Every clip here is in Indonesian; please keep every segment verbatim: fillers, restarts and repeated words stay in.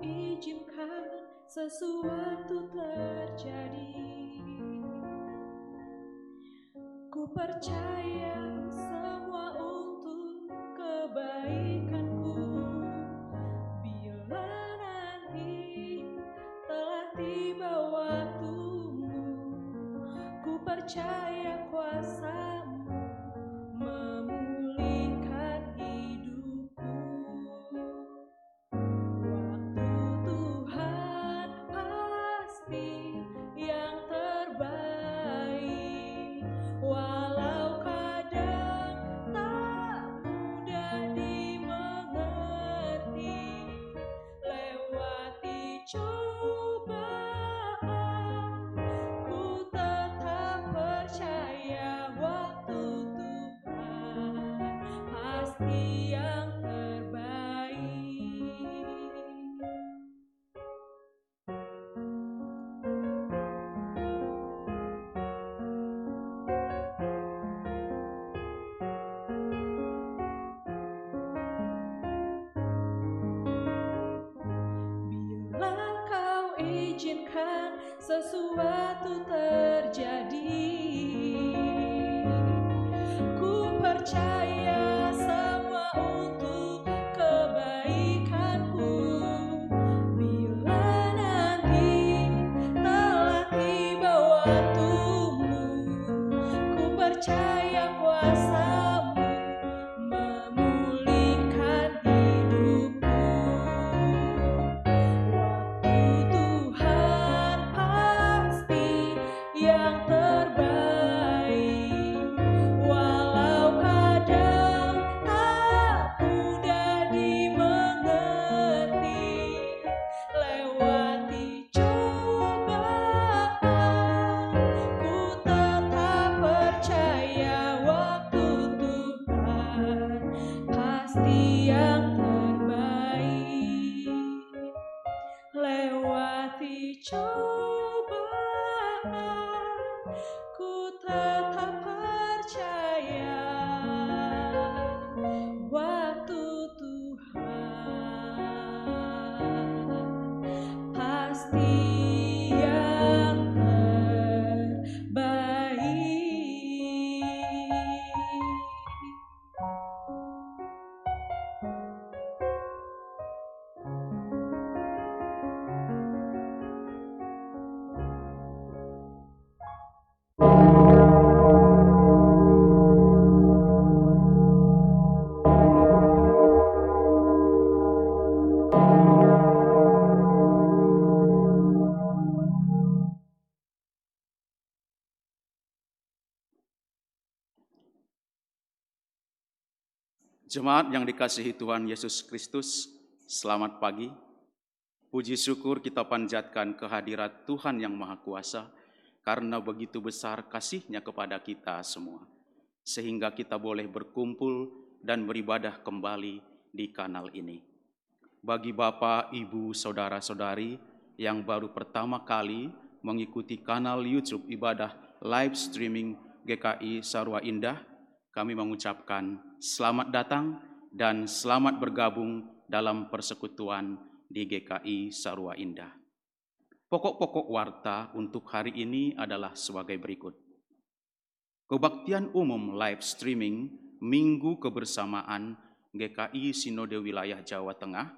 Izinkan sesuatu terjadi. Ku percaya semua untuk kebaikanku. Bila nanti telah tiba waktumu, ku percaya kuasamu memulihkan hidup. Yang terbaik, bila kau izinkan sesuatu terjadi, ku percaya. Percaya kuasamu memulihkan hidupku. Waktu Tuhan pasti yang terbaik, walau kadang tak mudah dimengerti. Lewati cobaan, ku tetap percaya. Pasti yang terbaik, lewati cobaan, ku tetap percaya waktu Tuhan pasti. Jemaat yang dikasihi Tuhan Yesus Kristus, selamat pagi. Puji syukur kita panjatkan kehadirat Tuhan yang Maha Kuasa, karena begitu besar kasih-Nya kepada kita semua, sehingga kita boleh berkumpul dan beribadah kembali di kanal ini. Bagi Bapak, Ibu, Saudara-saudari yang baru pertama kali mengikuti kanal YouTube Ibadah Live Streaming G K I Sarua Indah, kami mengucapkan selamat datang dan selamat bergabung dalam persekutuan di G K I Sarua Indah. Pokok-pokok warta untuk hari ini adalah sebagai berikut. Kebaktian umum live streaming Minggu Kebersamaan G K I Sinode Wilayah Jawa Tengah,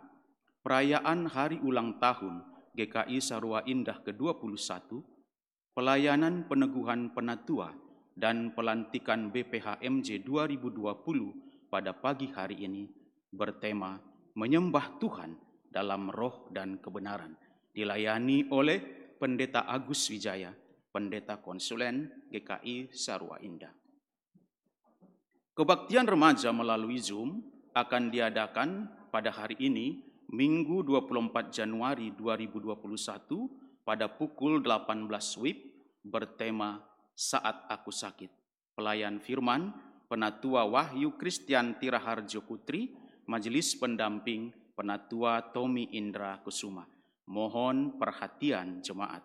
perayaan hari ulang tahun G K I Sarua Indah ke dua puluh satu, pelayanan peneguhan penatua, dan pelantikan B P H M J dua ribu dua puluh pada pagi hari ini bertema Menyembah Tuhan dalam Roh dan Kebenaran, dilayani oleh Pendeta Agus Wijaya, Pendeta Konsulen G K I Sarua Indah. Kebaktian remaja melalui Zoom akan diadakan pada hari ini Minggu dua puluh empat Januari dua ribu dua puluh satu pada pukul delapan belas W I B bertema Saat Aku Sakit, Pelayan Firman, Penatua Wahyu Christian Tiraharjo Putri, Majelis Pendamping Penatua Tommy Indra Kusuma. Mohon perhatian jemaat.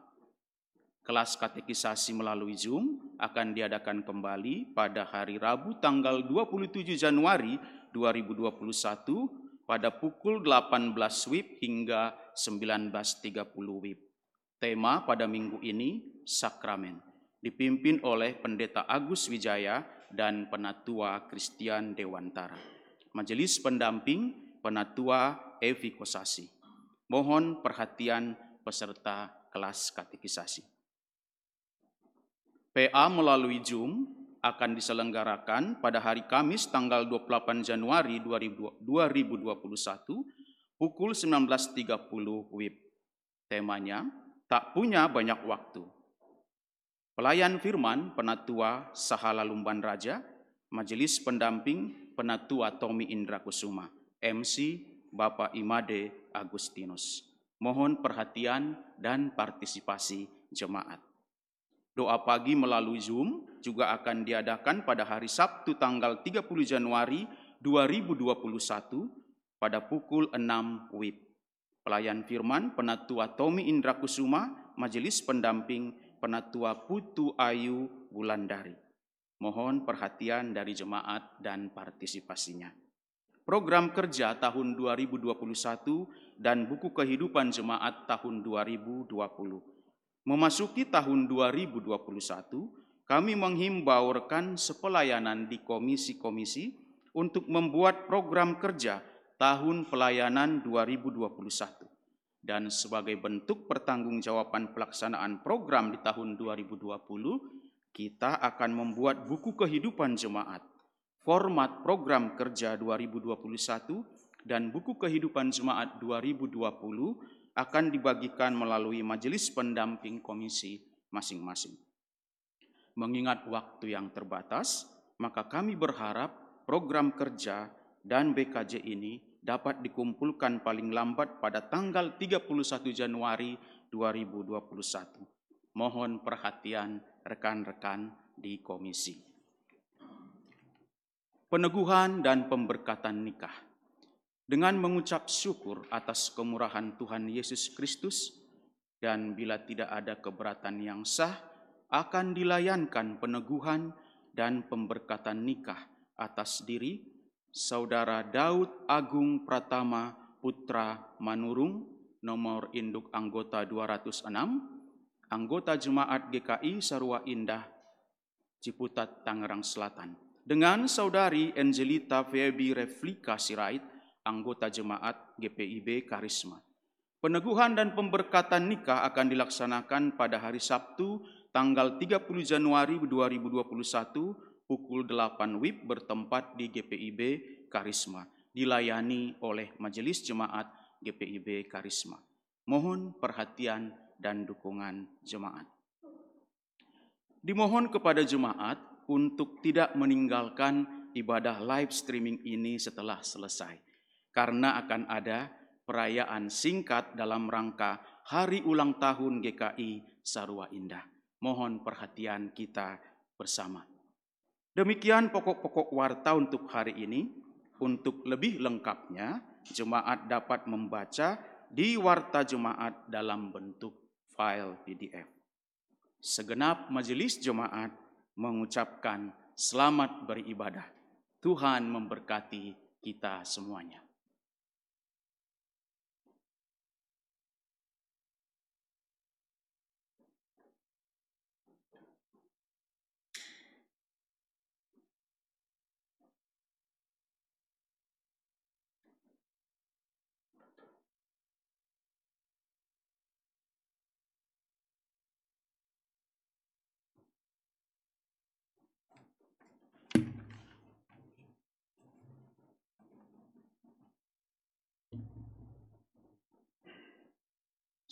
Kelas katekisasi melalui Zoom akan diadakan kembali pada hari Rabu tanggal dua puluh tujuh Januari dua ribu dua puluh satu pada pukul delapan belas W I B hingga sembilan belas tiga puluh W I B. Tema pada minggu ini Sakramen, dipimpin oleh Pendeta Agus Wijaya dan Penatua Christian Dewantara. Majelis pendamping Penatua Evi Kosasi. Mohon perhatian peserta kelas katekisasi. P A melalui Zoom akan diselenggarakan pada hari Kamis tanggal dua puluh delapan Januari dua ribu dua puluh satu pukul sembilan belas tiga puluh W I B. Temanya tak punya banyak waktu. Pelayan Firman Penatua Sahala Lumban Raja, Majelis Pendamping Penatua Tommy Indra Kusuma, M C Bapak Imade Agustinus. Mohon perhatian dan partisipasi jemaat. Doa pagi melalui Zoom juga akan diadakan pada hari Sabtu tanggal tiga puluh Januari dua ribu dua puluh satu pada pukul enam W I B. Pelayan Firman Penatua Tommy Indra Kusuma, Majelis Pendamping Penatua Putu Ayu Wulandari. Mohon perhatian dari jemaat dan partisipasinya. Program kerja tahun dua ribu dua puluh satu dan buku kehidupan jemaat tahun dua ribu dua puluh. Memasuki tahun dua ribu dua puluh satu, kami menghimbau rekan sepelayanan di komisi-komisi untuk membuat program kerja Tahun Pelayanan dua ribu dua puluh satu. Dan sebagai bentuk pertanggungjawaban pelaksanaan program di tahun dua ribu dua puluh, kita akan membuat buku kehidupan jemaat, format program kerja dua ribu dua puluh satu dan buku kehidupan jemaat dua ribu dua puluh akan dibagikan melalui majelis pendamping komisi masing-masing. Mengingat waktu yang terbatas, maka kami berharap program kerja dan B K J ini dapat dikumpulkan paling lambat pada tanggal tiga puluh satu Januari dua ribu dua puluh satu. Mohon perhatian rekan-rekan di komisi. Peneguhan dan pemberkatan nikah. Dengan mengucap syukur atas kemurahan Tuhan Yesus Kristus, dan bila tidak ada keberatan yang sah, akan dilayankan peneguhan dan pemberkatan nikah atas diri Saudara Daud Agung Pratama Putra Manurung, nomor induk anggota dua ratus enam, anggota Jemaat G K I Sarua Indah, Ciputat, Tangerang Selatan. Dengan Saudari Angelita Febi Reflika Sirait, anggota Jemaat G P I B Karisma. Peneguhan dan pemberkatan nikah akan dilaksanakan pada hari Sabtu, tanggal tiga puluh Januari dua ribu dua puluh satu, pukul delapan W I B bertempat di G P I B Karisma, dilayani oleh Majelis Jemaat G P I B Karisma. Mohon perhatian dan dukungan jemaat. Dimohon kepada jemaat untuk tidak meninggalkan ibadah live streaming ini setelah selesai, karena akan ada perayaan singkat dalam rangka Hari Ulang Tahun G K I Sarua Indah. Mohon perhatian kita bersama. Demikian pokok-pokok warta untuk hari ini. Untuk lebih lengkapnya, jemaat dapat membaca di warta jemaat dalam bentuk file P D F. Segenap majelis jemaat mengucapkan selamat beribadah. Tuhan memberkati kita semuanya.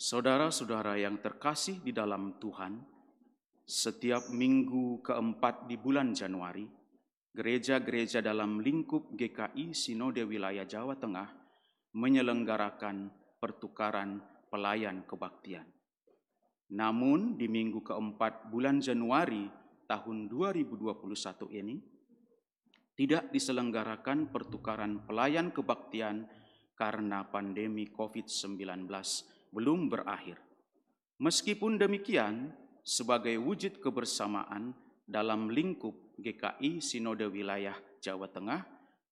Saudara-saudara yang terkasih di dalam Tuhan, setiap minggu keempat di bulan Januari, gereja-gereja dalam lingkup G K I Sinode Wilayah Jawa Tengah menyelenggarakan pertukaran pelayan kebaktian. Namun di minggu keempat bulan Januari tahun dua ribu dua puluh satu ini tidak diselenggarakan pertukaran pelayan kebaktian karena pandemi COVID sembilan belas belum berakhir. Meskipun demikian, sebagai wujud kebersamaan dalam lingkup G K I Sinode Wilayah Jawa Tengah,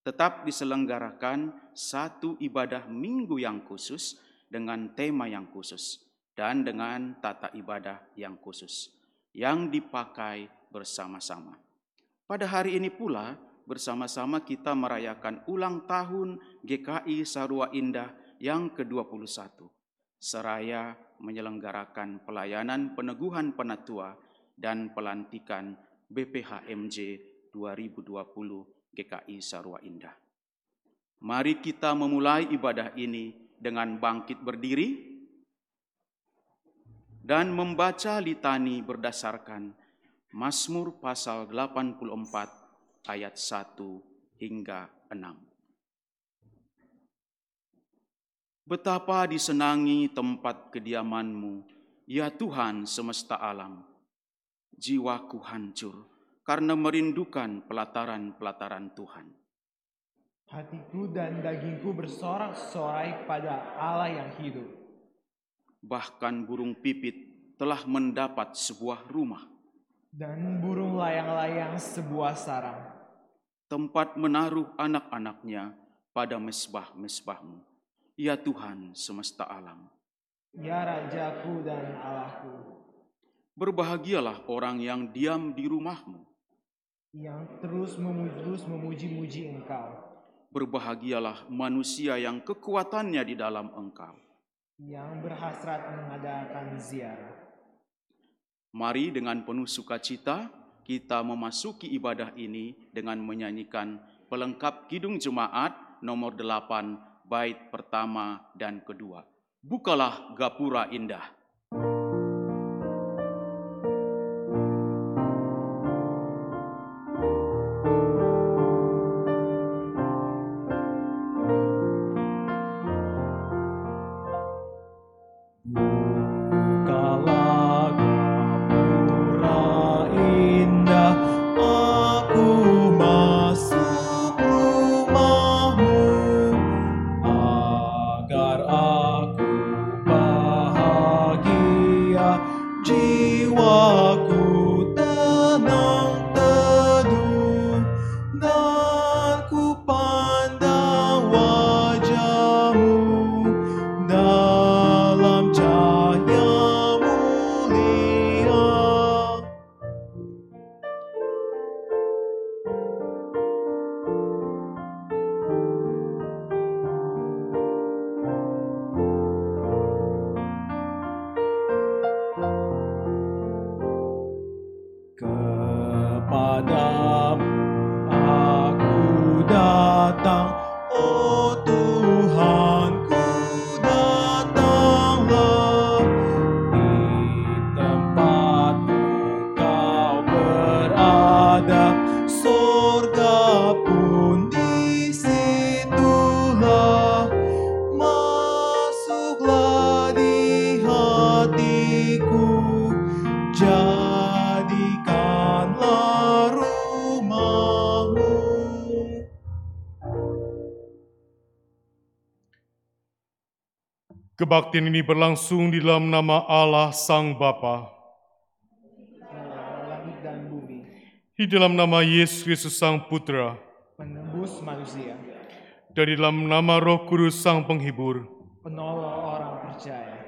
tetap diselenggarakan satu ibadah minggu yang khusus dengan tema yang khusus dan dengan tata ibadah yang khusus yang dipakai bersama-sama. Pada hari ini pula bersama-sama kita merayakan ulang tahun G K I Sarua Indah yang ke dua puluh satu, seraya menyelenggarakan pelayanan peneguhan penatua dan pelantikan B P H M J dua ribu dua puluh G K I Sarua Indah. Mari kita memulai ibadah ini dengan bangkit berdiri dan membaca litani berdasarkan Mazmur pasal delapan puluh empat ayat satu hingga enam. Betapa disenangi tempat kediaman-Mu, ya Tuhan semesta alam. Jiwaku hancur karena merindukan pelataran-pelataran Tuhan. Hatiku dan dagingku bersorak-sorai pada Allah yang hidup. Bahkan burung pipit telah mendapat sebuah rumah. Dan burung layang-layang sebuah sarang. Tempat menaruh anak-anaknya pada mesbah-mesbah-Mu, ya Tuhan semesta alam. Ya Rajaku dan Allahku. Berbahagialah orang yang diam di rumah-Mu, yang terus memuji memuji-muji Engkau. Berbahagialah manusia yang kekuatannya di dalam Engkau, yang berhasrat mengadakan ziarah. Mari dengan penuh sukacita kita memasuki ibadah ini dengan menyanyikan pelengkap Kidung Jemaat nomor delapan. Bait pertama dan kedua. Bukalah gapura indah. Kebaktian ini berlangsung di dalam nama Allah Sang Bapa, dan bumi. Di dalam nama Yesus Kristus Sang Putra, penebus manusia. Dan di dalam nama Roh Kudus Sang Penghibur, penolong orang percaya.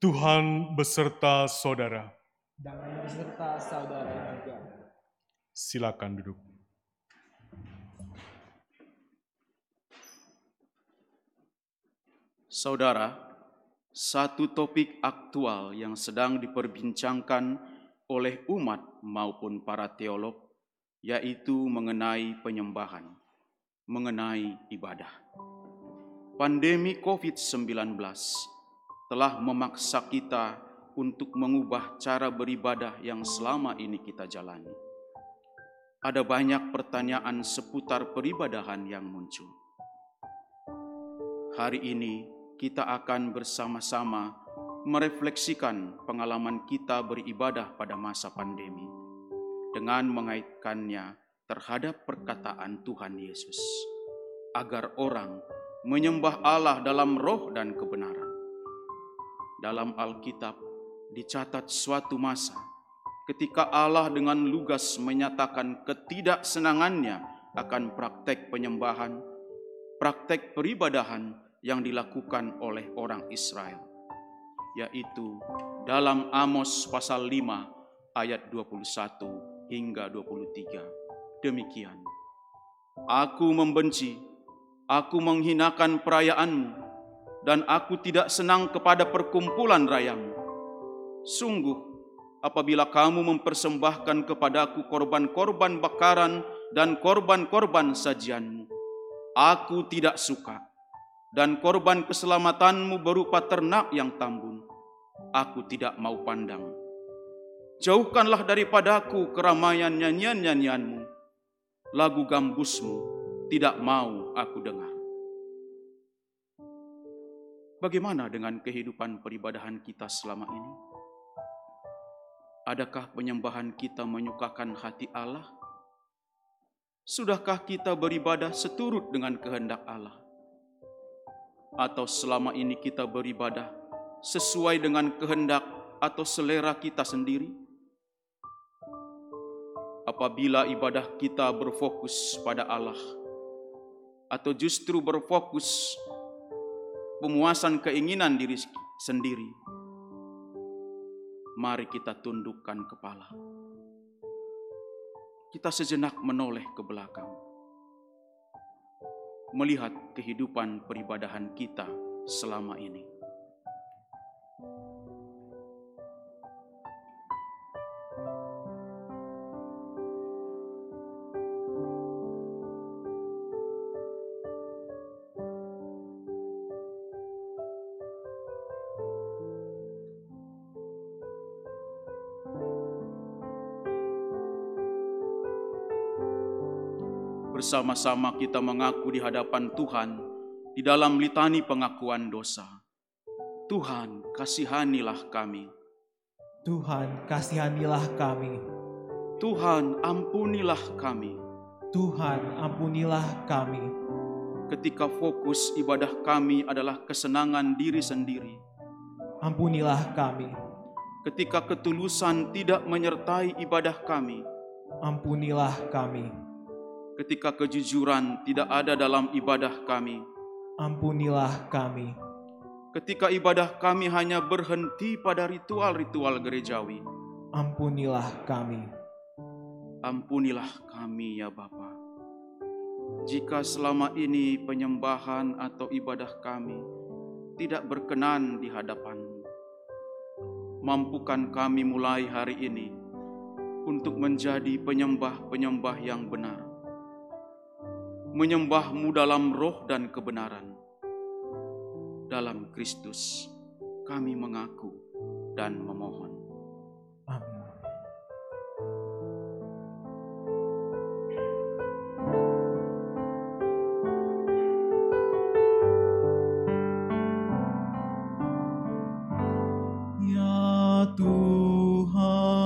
Tuhan beserta saudara. Damai beserta saudara juga. Silakan duduk. Saudara, satu topik aktual yang sedang diperbincangkan oleh umat maupun para teolog, yaitu mengenai penyembahan, mengenai ibadah. pandemi covid sembilan belas telah memaksa kita untuk mengubah cara beribadah yang selama ini kita jalani. Ada banyak pertanyaan seputar peribadahan yang muncul. Hari ini kita akan bersama-sama merefleksikan pengalaman kita beribadah pada masa pandemi dengan mengaitkannya terhadap perkataan Tuhan Yesus agar orang menyembah Allah dalam roh dan kebenaran. Dalam Alkitab dicatat suatu masa ketika Allah dengan lugas menyatakan ketidaksenangannya akan praktek penyembahan, praktek peribadahan yang dilakukan oleh orang Israel, yaitu dalam Amos pasal lima ayat dua puluh satu hingga dua puluh tiga. Demikian, aku membenci, aku menghinakan perayaanmu, dan aku tidak senang kepada perkumpulan rayamu. Sungguh, apabila kamu mempersembahkan kepadaku korban-korban bakaran dan korban-korban sajianmu, aku tidak suka. Dan korban keselamatanmu berupa ternak yang tambun, aku tidak mau pandang. Jauhkanlah daripadaku keramaian nyanyian-nyanyianmu, lagu gambusmu tidak mau aku dengar. Bagaimana dengan kehidupan peribadahan kita selama ini? Adakah penyembahan kita menyukakan hati Allah? Sudahkah kita beribadah seturut dengan kehendak Allah? Atau selama ini kita beribadah sesuai dengan kehendak atau selera kita sendiri? Apabila ibadah kita berfokus pada Allah, atau justru berfokus pemuasan keinginan diri sendiri, mari kita tundukkan kepala. Kita sejenak menoleh ke belakang, melihat kehidupan peribadahan kita selama ini. Bersama-sama kita mengaku di hadapan Tuhan di dalam litani pengakuan dosa. Tuhan, kasihanilah kami. Tuhan, kasihanilah kami. Tuhan, ampunilah kami. Tuhan, ampunilah kami. Ketika fokus ibadah kami adalah kesenangan diri sendiri, ampunilah kami. Ketika ketulusan tidak menyertai ibadah kami, ampunilah kami. Ketika kejujuran tidak ada dalam ibadah kami, ampunilah kami. Ketika ibadah kami hanya berhenti pada ritual-ritual gerejawi, ampunilah kami. Ampunilah kami ya Bapa, jika selama ini penyembahan atau ibadah kami tidak berkenan di hadapan-Mu. Mampukan kami mulai hari ini untuk menjadi penyembah-penyembah yang benar, menyembah-Mu dalam roh dan kebenaran. Dalam Kristus kami mengaku dan memohon. Amin.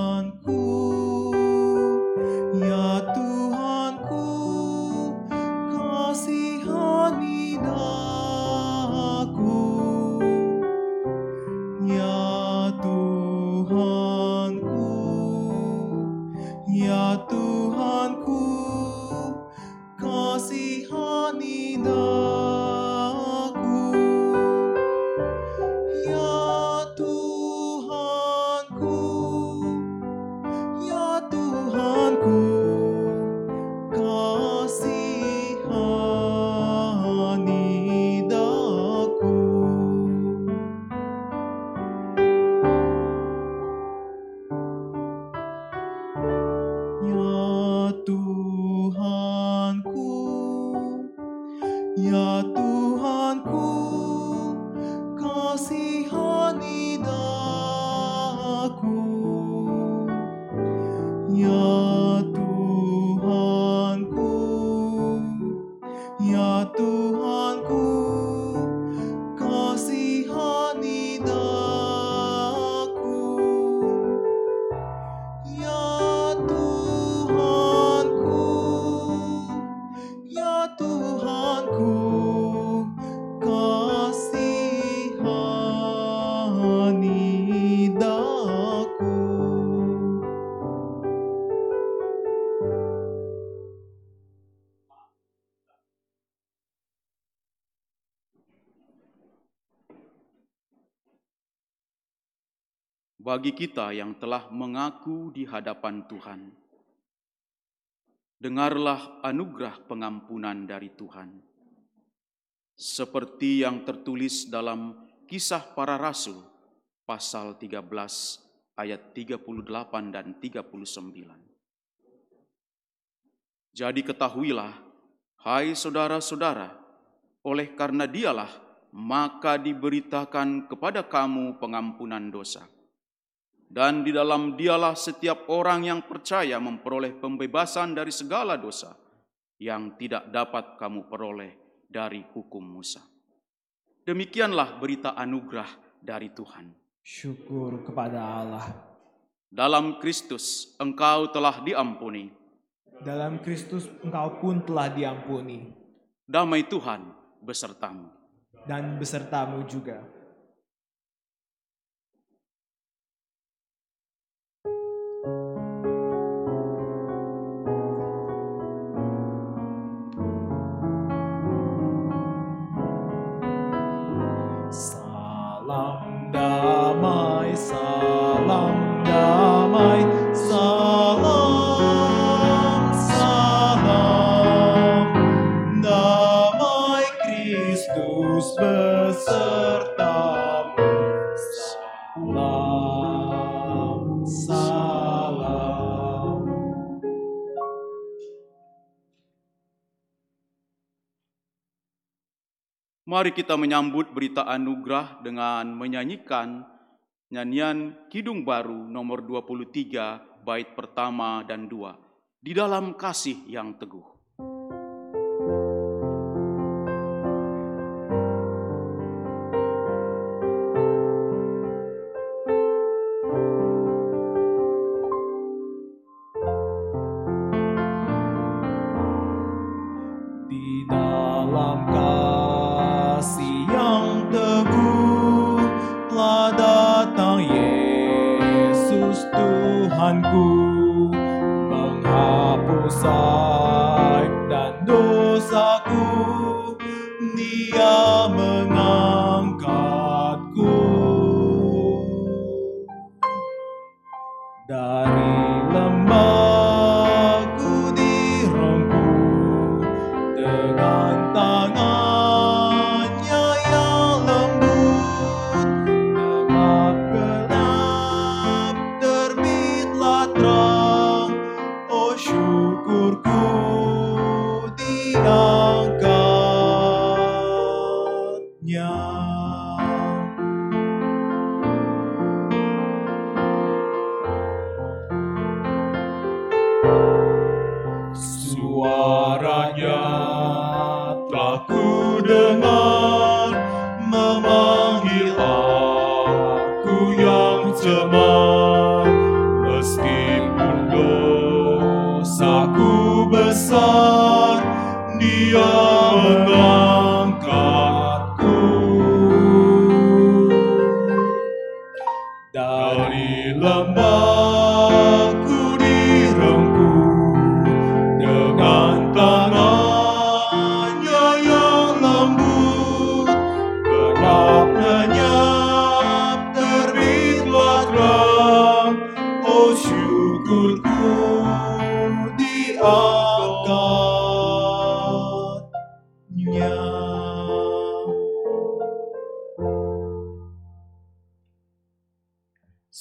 Ya Tuhan. Bagi kita yang telah mengaku di hadapan Tuhan, dengarlah anugerah pengampunan dari Tuhan. Seperti yang tertulis dalam Kisah Para Rasul, pasal tiga belas, ayat tiga puluh delapan dan tiga puluh sembilan. Jadi ketahuilah, hai saudara-saudara, oleh karena dialah, maka diberitakan kepada kamu pengampunan dosa. Dan di dalam dialah setiap orang yang percaya memperoleh pembebasan dari segala dosa yang tidak dapat kamu peroleh dari hukum Musa. Demikianlah berita anugerah dari Tuhan. Syukur kepada Allah. Dalam Kristus engkau telah diampuni. Dalam Kristus engkau pun telah diampuni. Damai Tuhan besertamu. Dan besertamu juga. Salam damai, salam, salam damai Kristus besertamu. Salam, salam. Mari kita menyambut berita anugerah dengan menyanyikan Nyanyian Kidung Baru nomor dua puluh tiga, bait pertama dan dua, Di Dalam Kasih Yang Teguh.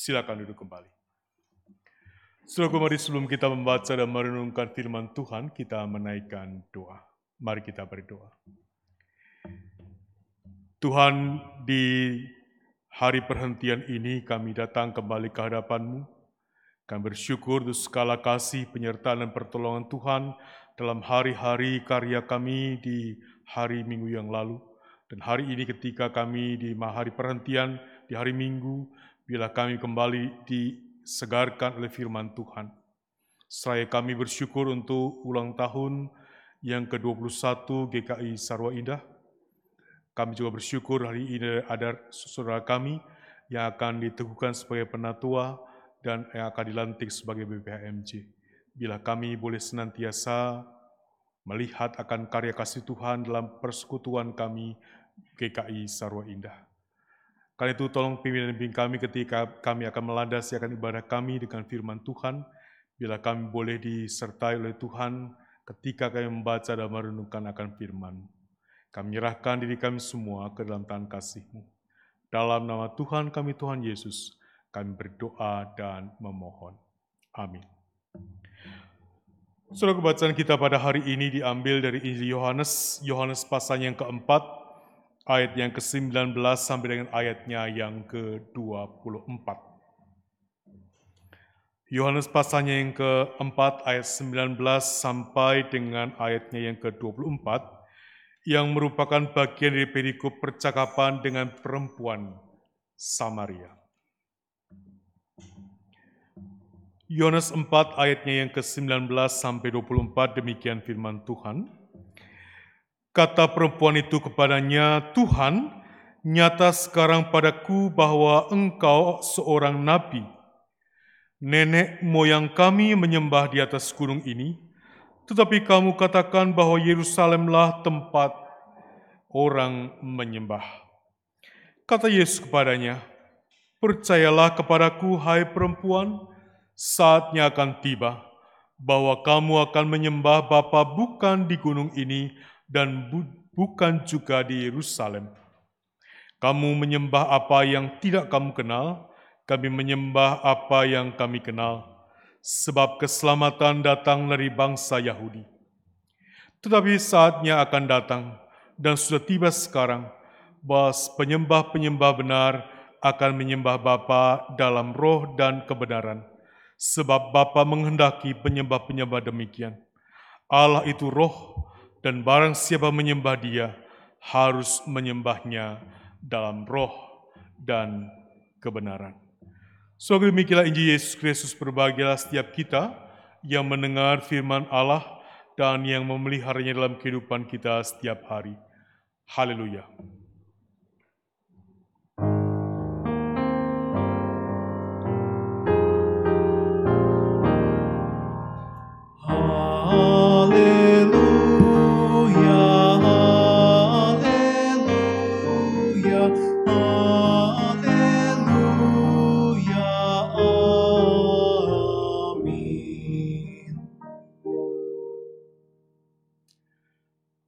Silakan duduk kembali. Selaku mari sebelum kita membaca dan merenungkan firman Tuhan, kita menaikkan doa. Mari kita berdoa. Tuhan, di hari perhentian ini kami datang kembali ke hadapan-Mu. Kami bersyukur untuk segala kasih, penyertaan, dan pertolongan Tuhan dalam hari-hari karya kami di hari Minggu yang lalu. Dan hari ini ketika kami di hari perhentian, di hari Minggu, bila kami kembali disegarkan oleh firman Tuhan. Seraya kami bersyukur untuk ulang tahun yang ke dua puluh satu G K I Sarwa Indah. Kami juga bersyukur hari ini ada saudara kami yang akan diteguhkan sebagai penatua dan yang akan dilantik sebagai B P H M J. Bila kami boleh senantiasa melihat akan karya kasih Tuhan dalam persekutuan kami G K I Sarwa Indah. Karena itu tolong pimpin dan bimbing kami ketika kami akan melandasi akan ibadah kami dengan firman Tuhan. Bila kami boleh disertai oleh Tuhan ketika kami membaca dan merenungkan akan firman. Kami menyerahkan diri kami semua ke dalam tangan kasih-Mu. Dalam nama Tuhan kami, Tuhan Yesus, kami berdoa dan memohon. Amin. Saudara, bacaan kita pada hari ini diambil dari Injil Yohanes, Yohanes pasal yang keempat, ayat yang ke sembilan belas sampai dengan ayatnya yang ke dua puluh empat. Yohanes pasalnya yang keempat ayat sembilan belas sampai dengan ayatnya yang ke dua puluh empat yang merupakan bagian dari perikop percakapan dengan perempuan Samaria. Yohanes empat ayatnya yang ke sembilan belas sampai dua puluh empat demikian firman Tuhan. Kata perempuan itu kepadanya, Tuhan, nyata sekarang padaku bahwa engkau seorang nabi. Nenek moyang kami menyembah di atas gunung ini, tetapi kamu katakan bahwa Yerusalemlah tempat orang menyembah. Kata Yesus kepadanya, percayalah kepadaku, hai perempuan, saatnya akan tiba, bahwa kamu akan menyembah Bapa bukan di gunung ini, dan bu- bukan juga di Yerusalem. Kamu menyembah apa yang tidak kamu kenal, kami menyembah apa yang kami kenal, sebab keselamatan datang dari bangsa Yahudi. Tetapi saatnya akan datang, dan sudah tiba sekarang, bahwa penyembah-penyembah benar akan menyembah Bapa dalam roh dan kebenaran, sebab Bapa menghendaki penyembah-penyembah demikian. Allah itu roh, dan barang siapa menyembah Dia, harus menyembahnya dalam roh dan kebenaran. So, demikianlah Injil Yesus Kristus. Berbahagialah setiap kita yang mendengar firman Allah dan yang memeliharanya dalam kehidupan kita setiap hari. Haleluya.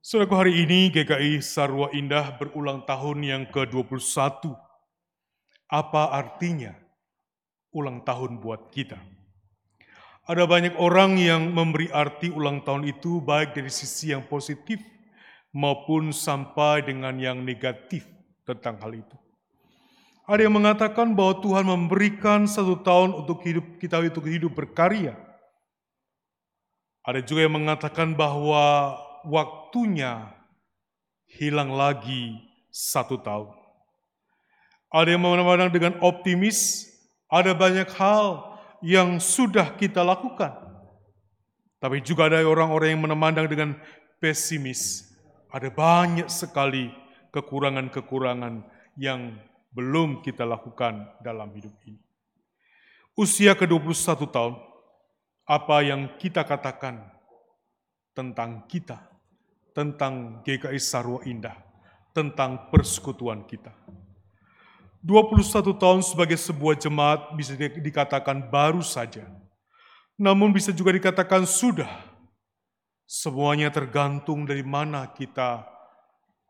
Saudaraku, hari ini G K I Sarwa Indah berulang tahun yang ke dua puluh satu. Apa artinya ulang tahun buat kita? Ada banyak orang yang memberi arti ulang tahun itu baik dari sisi yang positif maupun sampai dengan yang negatif tentang hal itu. Ada yang mengatakan bahwa Tuhan memberikan satu tahun untuk hidup kita untuk hidup berkarya. Ada juga yang mengatakan bahwa waktunya hilang lagi satu tahun. Ada yang memandang dengan optimis, ada banyak hal yang sudah kita lakukan. Tapi juga ada orang-orang yang memandang dengan pesimis, ada banyak sekali kekurangan-kekurangan yang belum kita lakukan dalam hidup ini. Usia ke dua puluh satu tahun, apa yang kita katakan tentang kita? Tentang G K I Sarwa Indah, tentang persekutuan kita. dua puluh satu tahun sebagai sebuah jemaat bisa dikatakan baru saja, namun bisa juga dikatakan sudah. Semuanya tergantung dari mana kita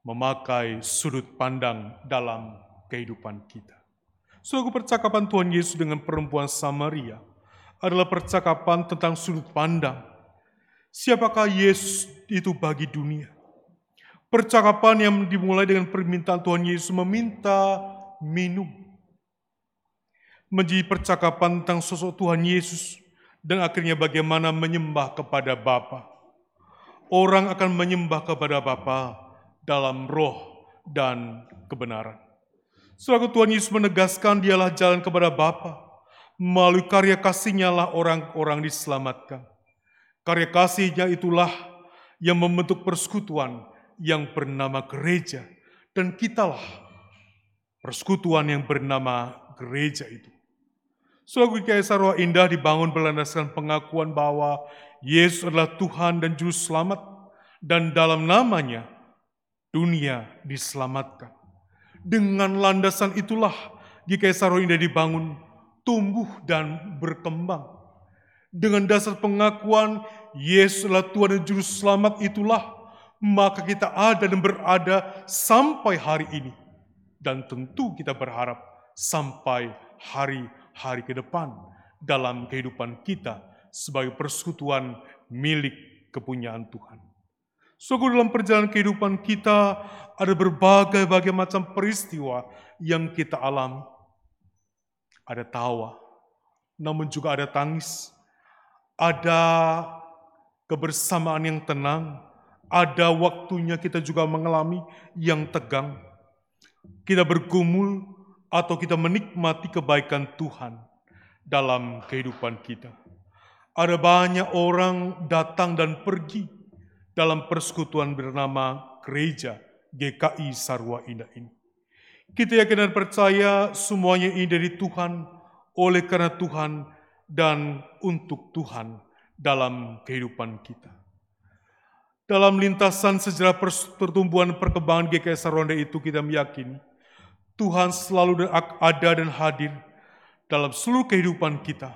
memakai sudut pandang dalam kehidupan kita. Seluruh percakapan Tuhan Yesus dengan perempuan Samaria adalah percakapan tentang sudut pandang. Siapakah Yesus itu bagi dunia? Percakapan yang dimulai dengan permintaan Tuhan Yesus meminta minum menjadi percakapan tentang sosok Tuhan Yesus dan akhirnya bagaimana menyembah kepada Bapa. Orang akan menyembah kepada Bapa dalam roh dan kebenaran. Selaku Tuhan Yesus menegaskan dialah jalan kepada Bapa. Melalui karya kasihnya lah orang-orang diselamatkan. Karya kasihnya itulah yang membentuk persekutuan yang bernama gereja. Dan kitalah persekutuan yang bernama gereja itu. Selaku K S R Roa Indah dibangun berlandaskan pengakuan bahwa Yesus adalah Tuhan dan Juru Selamat, dan dalam namanya dunia diselamatkan. Dengan landasan itulah K S R Roa Indah dibangun, tumbuh dan berkembang. Dengan dasar pengakuan Yesus adalah Tuhan dan Juru Selamat itulah, maka kita ada dan berada sampai hari ini. Dan tentu kita berharap sampai hari hari ke depan dalam kehidupan kita sebagai persekutuan milik kepunyaan Tuhan. Sungguh dalam perjalanan kehidupan kita ada berbagai-bagai macam peristiwa yang kita alami. Ada tawa, namun juga ada tangis, ada kebersamaan yang tenang, ada waktunya kita juga mengalami yang tegang. Kita bergumul atau kita menikmati kebaikan Tuhan dalam kehidupan kita. Ada banyak orang datang dan pergi dalam persekutuan bernama gereja G K I Sarwa Indah ini. Kita yakin dan percaya semuanya ini dari Tuhan, oleh karena Tuhan, dan untuk Tuhan dalam kehidupan kita. Dalam lintasan sejarah pertumbuhan perkembangan G K I Sarwa Indah itu kita meyakini Tuhan selalu ada dan hadir dalam seluruh kehidupan kita.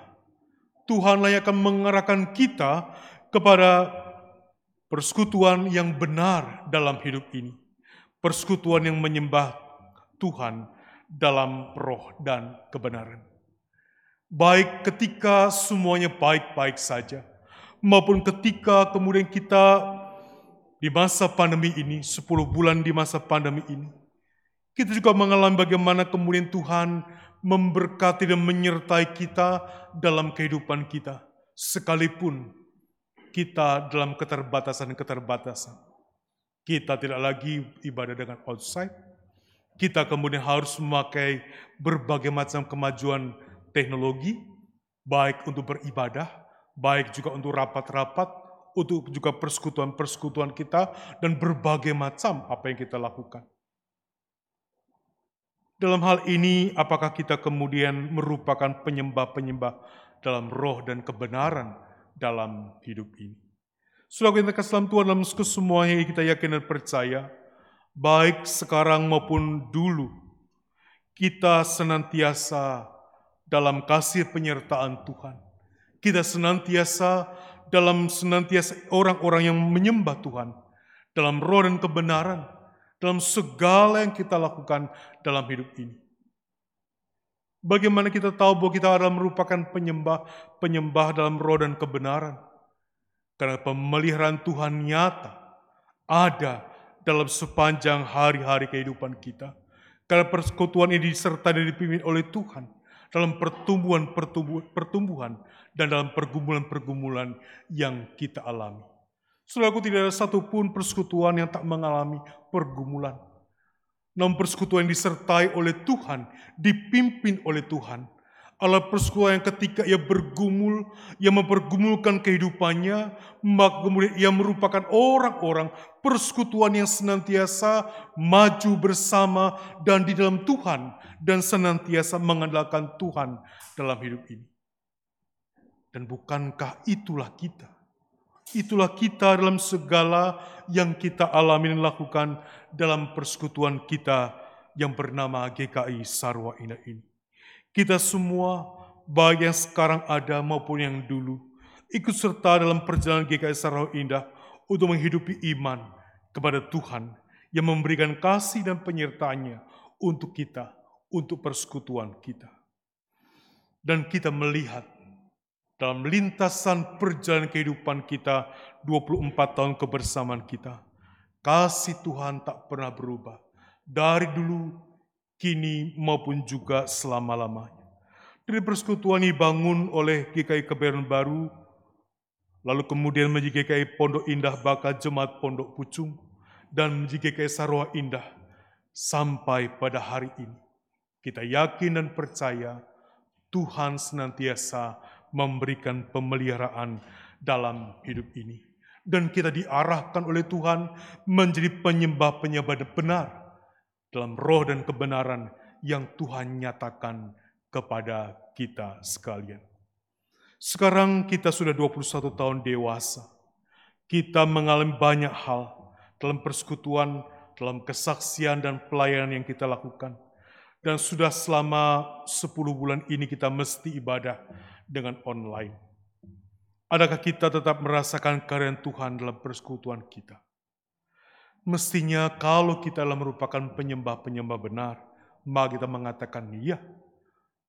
Tuhanlah yang akan mengarahkan kita kepada persekutuan yang benar dalam hidup ini. Persekutuan yang menyembah Tuhan dalam roh dan kebenaran. Baik ketika semuanya baik-baik saja, maupun ketika kemudian kita di masa pandemi ini, sepuluh bulan di masa pandemi ini, kita juga mengalami bagaimana kemudian Tuhan memberkati dan menyertai kita dalam kehidupan kita. Sekalipun kita dalam keterbatasan-keterbatasan. Kita tidak lagi ibadah dengan outside. Kita kemudian harus memakai berbagai macam kemajuan teknologi, baik untuk beribadah, baik juga untuk rapat-rapat, untuk juga persekutuan-persekutuan kita, dan berbagai macam apa yang kita lakukan. Dalam hal ini, apakah kita kemudian merupakan penyembah-penyembah dalam roh dan kebenaran dalam hidup ini? Saudara kita kasih dalam Tuhan, dalam semuanya kita yakin dan percaya, baik sekarang maupun dulu, kita senantiasa dalam kasih penyertaan Tuhan. Kita senantiasa dalam senantiasa orang-orang yang menyembah Tuhan, dalam roh dan kebenaran, dalam segala yang kita lakukan dalam hidup ini. Bagaimana kita tahu bahwa kita adalah merupakan penyembah-penyembah dalam roh dan kebenaran? Karena pemeliharaan Tuhan nyata ada dalam sepanjang hari-hari kehidupan kita. Karena persekutuan ini disertai dan dipimpin oleh Tuhan dalam pertumbuhan-pertumbuhan dan dalam pergumulan-pergumulan yang kita alami. Selaku tidak ada satupun persekutuan yang tak mengalami pergumulan. Namun persekutuan yang disertai oleh Tuhan, dipimpin oleh Tuhan, adalah persekutuan yang ketika ia bergumul, ia mempergumulkan kehidupannya, maka kemudian ia merupakan orang-orang persekutuan yang senantiasa maju bersama dan di dalam Tuhan, dan senantiasa mengandalkan Tuhan dalam hidup ini. Dan bukankah itulah kita? Itulah kita dalam segala yang kita alami dan lakukan dalam persekutuan kita yang bernama G K I Sarwa Indah ini. Kita semua, baik yang sekarang ada maupun yang dulu, ikut serta dalam perjalanan G K I Sarwa Indah untuk menghidupi iman kepada Tuhan yang memberikan kasih dan penyertaannya untuk kita, untuk persekutuan kita. Dan kita melihat dalam lintasan perjalanan kehidupan kita, dua puluh empat tahun kebersamaan kita, Kasih Tuhan tak pernah berubah, dari dulu, kini, maupun juga selama-lamanya. Dari persekutuan dibangun oleh G K I Kebayoran Baru, lalu kemudian menjadi G K I Pondok Indah Baka Jemaat Pondok Pucung, dan menjadi G K I Saroa Indah, sampai pada hari ini. Kita yakin dan percaya, Tuhan senantiasa memberikan pemeliharaan dalam hidup ini. Dan kita diarahkan oleh Tuhan menjadi penyembah-penyembah benar dalam roh dan kebenaran yang Tuhan nyatakan kepada kita sekalian. Sekarang kita sudah dua puluh satu tahun dewasa. Kita mengalami banyak hal dalam persekutuan, dalam kesaksian dan pelayanan yang kita lakukan. Dan sudah selama sepuluh bulan ini kita mesti ibadah dengan online. Adakah kita tetap merasakan karya Tuhan dalam persekutuan kita? Mestinya kalau kita merupakan penyembah-penyembah benar, maka kita mengatakan, ya,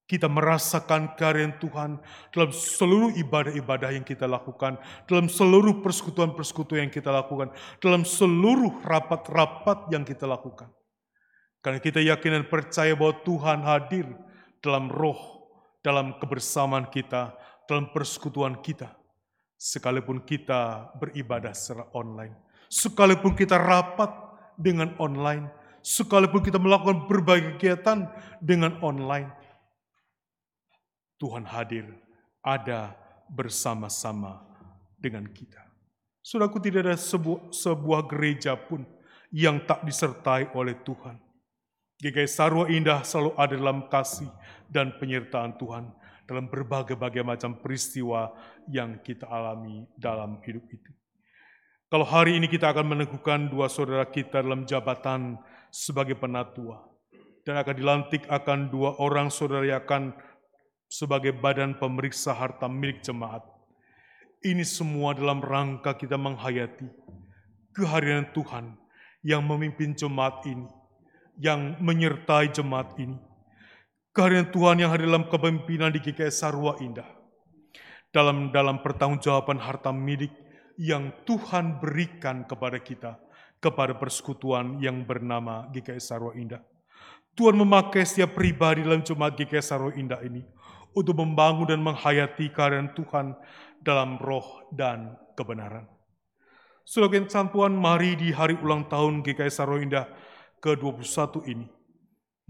kita merasakan karya Tuhan dalam seluruh ibadah-ibadah yang kita lakukan, dalam seluruh persekutuan-persekutuan yang kita lakukan, dalam seluruh rapat-rapat yang kita lakukan. Karena kita yakin dan percaya bahwa Tuhan hadir dalam roh, dalam kebersamaan kita, dalam persekutuan kita. Sekalipun kita beribadah secara online, sekalipun kita rapat dengan online, sekalipun kita melakukan berbagai kegiatan dengan online, Tuhan hadir, ada bersama-sama dengan kita. Saudaraku, tidak ada sebu- sebuah gereja pun yang tak disertai oleh Tuhan. G K I Saroa Indah selalu ada dalam kasih dan penyertaan Tuhan dalam berbagai-bagai macam peristiwa yang kita alami dalam hidup itu. Kalau hari ini kita akan meneguhkan dua saudara kita dalam jabatan sebagai penatua, dan akan dilantik akan dua orang saudara yang akan sebagai badan pemeriksa harta milik jemaat. Ini semua dalam rangka kita menghayati kehadiran Tuhan yang memimpin jemaat ini, yang menyertai jemaat ini. Kehadiran Tuhan yang hadir dalam kepemimpinan di G K I Saroa Indah. Dalam dalam pertanggungjawaban harta milik yang Tuhan berikan kepada kita, kepada persekutuan yang bernama G K I Saroa Indah. Tuhan memakai setiap pribadi dalam jemaat G K I Saroa Indah ini untuk membangun dan menghayati kehadiran Tuhan dalam roh dan kebenaran. Sebagai santuan, mari di hari ulang tahun G K I Saroa Indah ke dua puluh satu ini,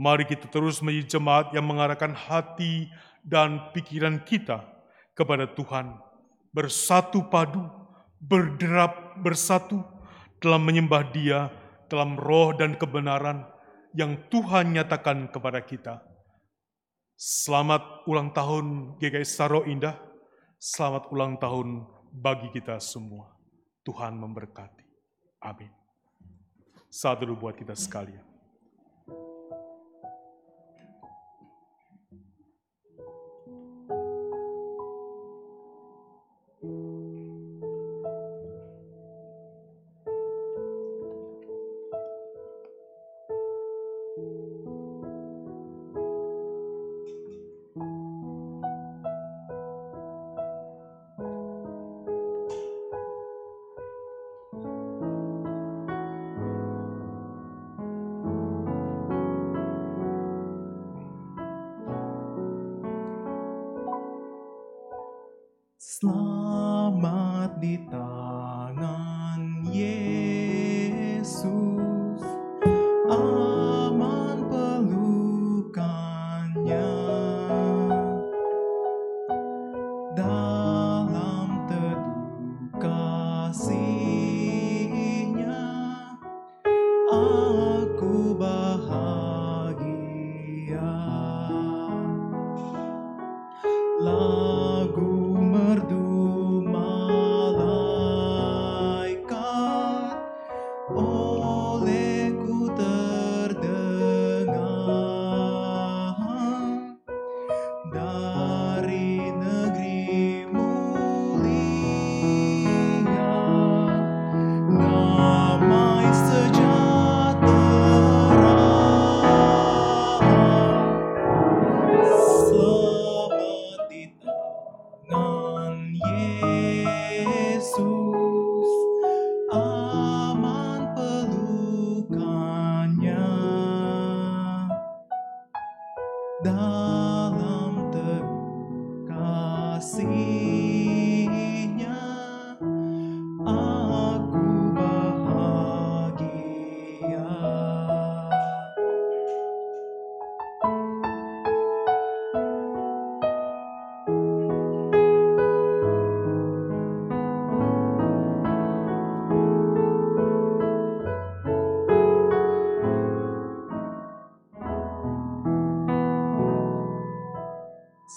mari kita terus menjadi jemaat yang mengarahkan hati dan pikiran kita kepada Tuhan, bersatu padu, berderap bersatu dalam menyembah Dia, dalam roh dan kebenaran yang Tuhan nyatakan kepada kita. Selamat ulang tahun G K I Saroa Indah, selamat ulang tahun bagi kita semua. Tuhan memberkati. Amin. Saat dulu buat kita sekalian. Selamat di tangan Yesus, aman pelukannya, dalam teduh kasihnya aku bahagia. Lagu merdu malaikat olehku terdengar, dari negeri mulia damai sejahtera. Selamat di dalam kasih-Nya. Aku bahagia.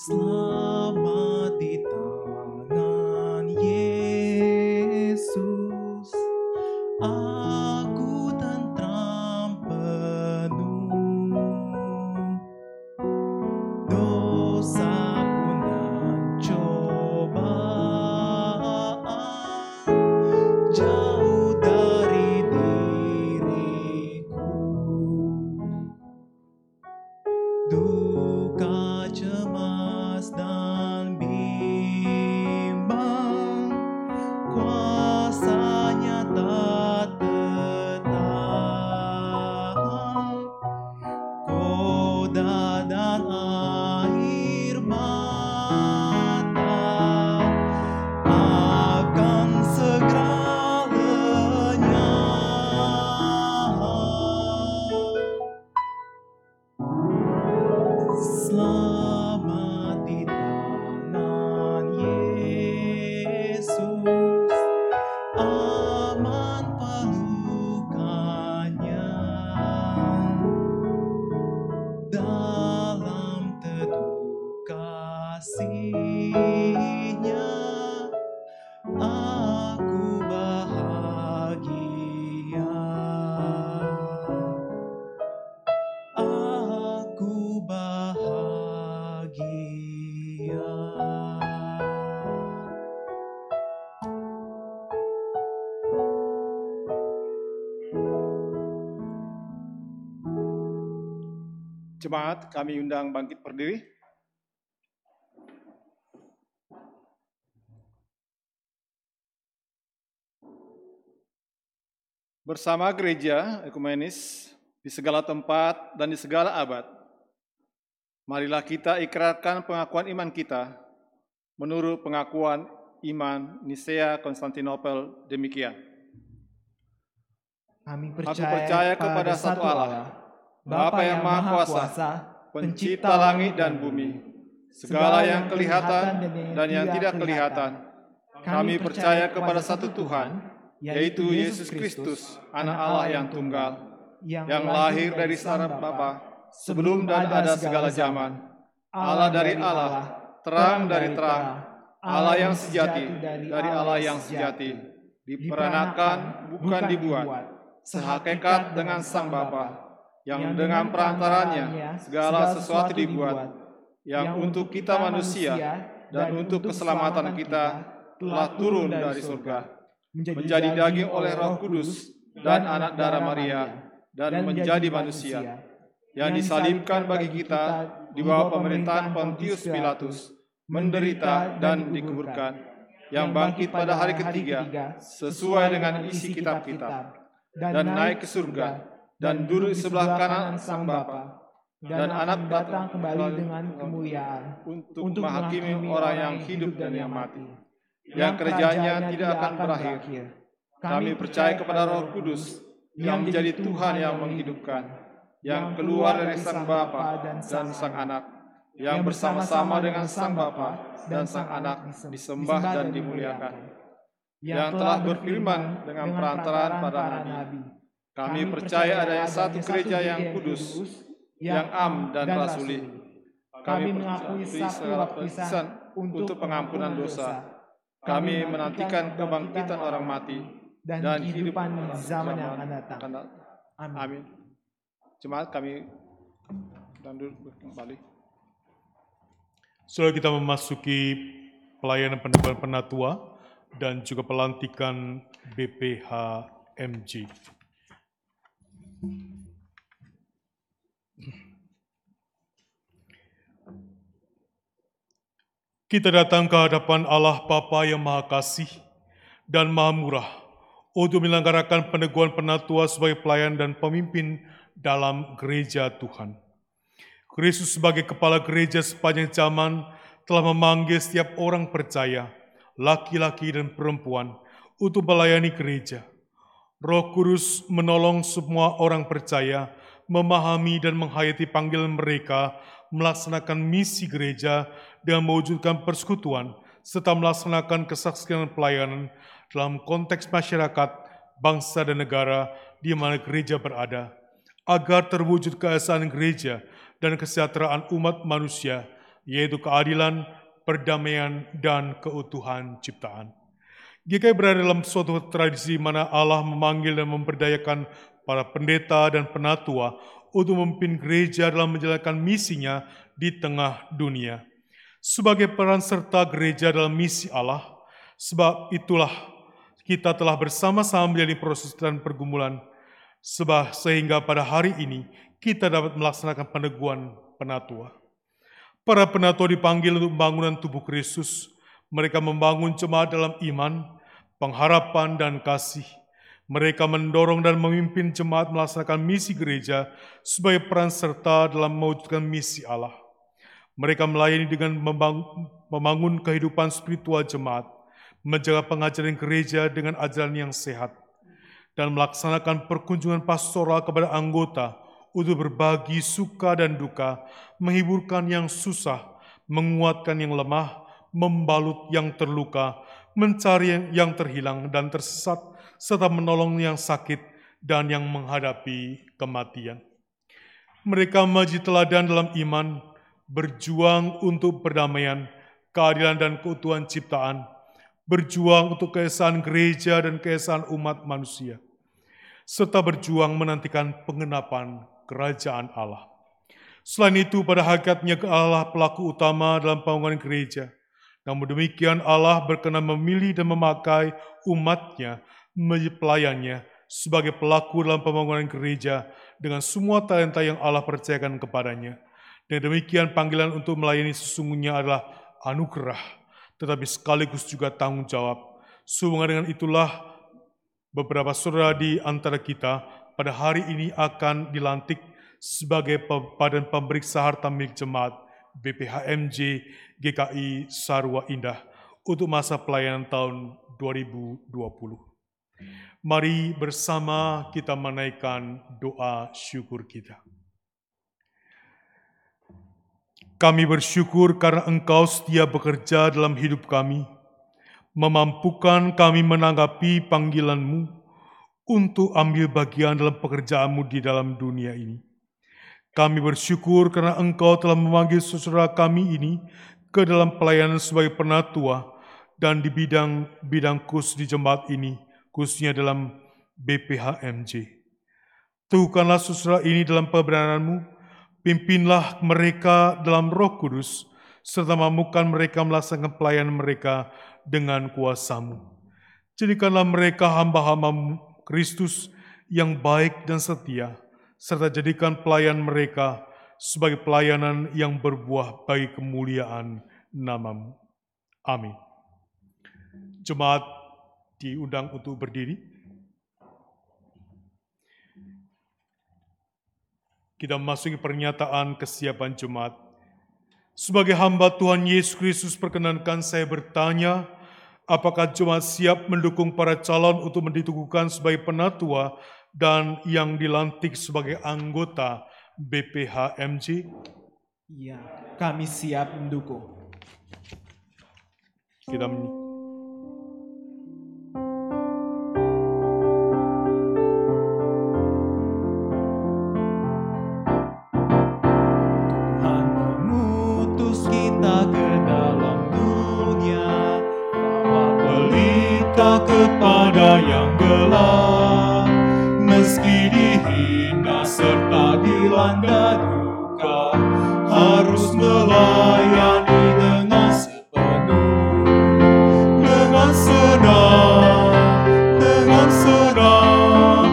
Selamat di tangan Yesus, aku tentram penuh. Dosa pun dan cobaan jauh dari diriku. Duka, cemas dan bimbang, kuasanya tak tetap. Goda dan air mata akan segera lenyap. Selamat di tangan Yesus, aman pelukannya. Dalam teduh kasih-Nya aku bahagia. Aku bahagia. Jemaat, kami undang bangkit berdiri. Bersama gereja ekumenis di segala tempat dan di segala abad, marilah kita ikrarkan pengakuan iman kita menurut pengakuan iman Nicea Konstantinopel demikian. Kami percaya, Aku percaya kepada satu Allah, Allah. Bapa yang Maha Kuasa, Pencipta langit dan bumi, segala yang kelihatan dan yang tidak kelihatan. Kami percaya kepada satu Tuhan, yaitu Yesus Kristus, Anak Allah yang tunggal, yang lahir dari saraf Bapa, sebelum dan ada segala zaman. Allah dari Allah, terang dari terang, Allah yang sejati dari Allah yang sejati, diperanakan bukan dibuat, sehakikat dengan Sang Bapa, yang dengan perantaranya segala sesuatu dibuat, yang untuk kita manusia dan untuk keselamatan kita telah turun dari surga, menjadi daging oleh Roh Kudus dan anak darah Maria, dan menjadi manusia, yang disalibkan bagi kita di bawah pemerintahan Pontius Pilatus, menderita dan dikuburkan, yang bangkit pada hari ketiga sesuai dengan isi kitab kita, dan naik ke surga, dan duduk di sebelah kanan Sang Bapa, dan, dan anak datang kembali dengan kemuliaan untuk, untuk menghakimi orang yang hidup dan yang mati, yang kerjanya tidak akan berakhir. Kami percaya kepada Roh Kudus yang menjadi Tuhan yang menghidupkan, yang keluar dari Sang Bapa dan Sang Anak, yang bersama-sama dengan Sang Bapa dan Sang Anak disembah dan dimuliakan, yang telah berfirman dengan perantaraan para nabi. Kami percaya adanya satu gereja yang kudus, yang am dan rasuli. Kami mengakui satu baptisan untuk pengampunan dosa. Kami menantikan kebangkitan orang mati dan kehidupan zaman yang akan datang. Amin. Jemaat, kami duduk kembali. Setelah kita memasuki pelayanan penebusan penatua dan juga pelantikan B P H M G. Kita datang ke hadapan Allah Bapa yang Maha Kasih dan Maha Murah untuk menyelenggarakan peneguhan penatua sebagai pelayan dan pemimpin dalam gereja Tuhan. Kristus sebagai kepala gereja sepanjang zaman telah memanggil setiap orang percaya, laki-laki dan perempuan, untuk melayani gereja. Roh Kudus menolong semua orang percaya memahami dan menghayati panggilan mereka melaksanakan misi gereja dan mewujudkan persekutuan serta melaksanakan kesaksian pelayanan dalam konteks masyarakat, bangsa dan negara di mana gereja berada, agar terwujud keesaan gereja dan kesejahteraan umat manusia, yaitu keadilan, perdamaian, dan keutuhan ciptaan. G K I berada dalam suatu tradisi mana Allah memanggil dan memberdayakan para pendeta dan penatua untuk memimpin gereja dalam menjalankan misinya di tengah dunia. Sebagai peran serta gereja dalam misi Allah, sebab itulah kita telah bersama-sama menjalani proses dan pergumulan, sebab sehingga pada hari ini kita dapat melaksanakan peneguhan penatua. Para penatua dipanggil untuk pembangunan tubuh Kristus. Mereka membangun jemaat dalam iman, pengharapan, dan kasih. Mereka mendorong dan memimpin jemaat melaksanakan misi gereja sebagai peran serta dalam mewujudkan misi Allah. Mereka melayani dengan membangun kehidupan spiritual jemaat, menjaga pengajaran gereja dengan ajaran yang sehat, dan melaksanakan perkunjungan pastoral kepada anggota, untuk berbagi suka dan duka, menghiburkan yang susah, menguatkan yang lemah, membalut yang terluka, mencari yang terhilang dan tersesat, serta menolong yang sakit dan yang menghadapi kematian. Mereka menjadi teladan dalam iman, berjuang untuk perdamaian, keadilan dan keutuhan ciptaan, berjuang untuk keesaan gereja dan keesaan umat manusia, serta berjuang menantikan pengenapan Kerajaan Allah. Selain itu, pada hakikatnya Allah pelaku utama dalam pembangunan gereja. Namun demikian, Allah berkenan memilih dan memakai umatnya menjadi pelayannya sebagai pelaku dalam pembangunan gereja dengan semua talenta yang Allah percayakan kepadanya. Dan demikian panggilan untuk melayani sesungguhnya adalah anugerah, tetapi sekaligus juga tanggung jawab. Sehubungan dengan itulah, beberapa saudara di antara kita pada hari ini akan dilantik sebagai Badan Pemeriksa Harta Milik Jemaat B P H M J G K I Sarwa Indah untuk masa pelayanan tahun dua ribu dua puluh. Mari bersama kita menaikkan doa syukur kita. Kami bersyukur karena Engkau setia bekerja dalam hidup kami, memampukan kami menanggapi panggilan-Mu untuk ambil bagian dalam pekerjaan-Mu di dalam dunia ini. Kami bersyukur karena Engkau telah memanggil saudara kami ini ke dalam pelayanan sebagai penatua dan di bidang-bidang khusus di jemaat ini, khususnya dalam B P H M J. Teguhkanlah saudara ini dalam kebenaran-Mu, pimpinlah mereka dalam Roh Kudus, serta mampukan mereka melaksanakan pelayanan mereka dengan kuasa-Mu. Jadikanlah mereka hamba-hamba-Mu Kristus yang baik dan setia, serta jadikan pelayan mereka sebagai pelayanan yang berbuah bagi kemuliaan nama-Mu. Amin. Jemaat diundang untuk berdiri. Kita memasuki pernyataan kesiapan jemaat. Sebagai hamba Tuhan Yesus Kristus, perkenankan saya bertanya, apakah jemaat siap mendukung para calon untuk diteguhkan sebagai penatua dan yang dilantik sebagai anggota B P H M J? Ya, kami siap mendukung. Kita men- kepada yang gelap, meski dihina serta dilanda duka, harus melayani dengan sepenuh, dengan senang, dengan senang.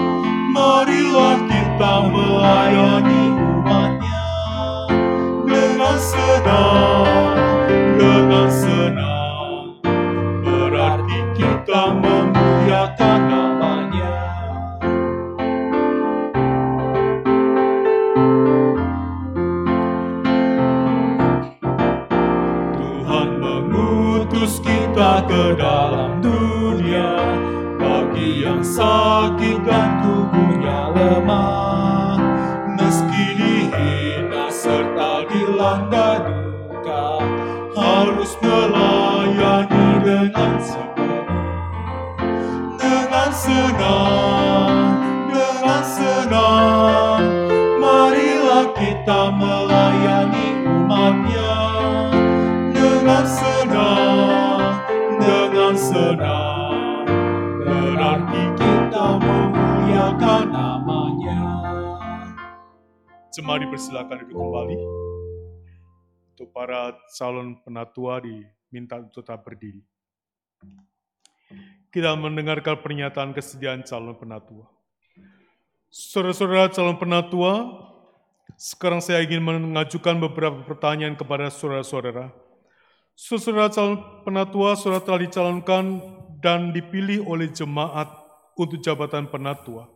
Marilah kita melayani umatnya dengan senang, dengan senang. Kita memuliakan namanya. ke dalam dunia, bagi yang sakit dan tubuhnya lemah. Meski dihina serta dilanda duka, harus melayani dengan sepenuh, dengan senang, dengan senang. Marilah kita melayani umatnya dengan senang, dengan senang. Berarti kita memuliakan namanya. Jemaat dipersilakan duduk kembali. Untuk para calon penatua diminta untuk tetap berdiri. Kita mendengarkan pernyataan kesediaan calon penatua. Saudara-saudara calon penatua, sekarang saya ingin mengajukan beberapa pertanyaan kepada saudara-saudara. Saudara calon penatua, saudara telah dicalonkan dan dipilih oleh jemaat untuk jabatan penatua.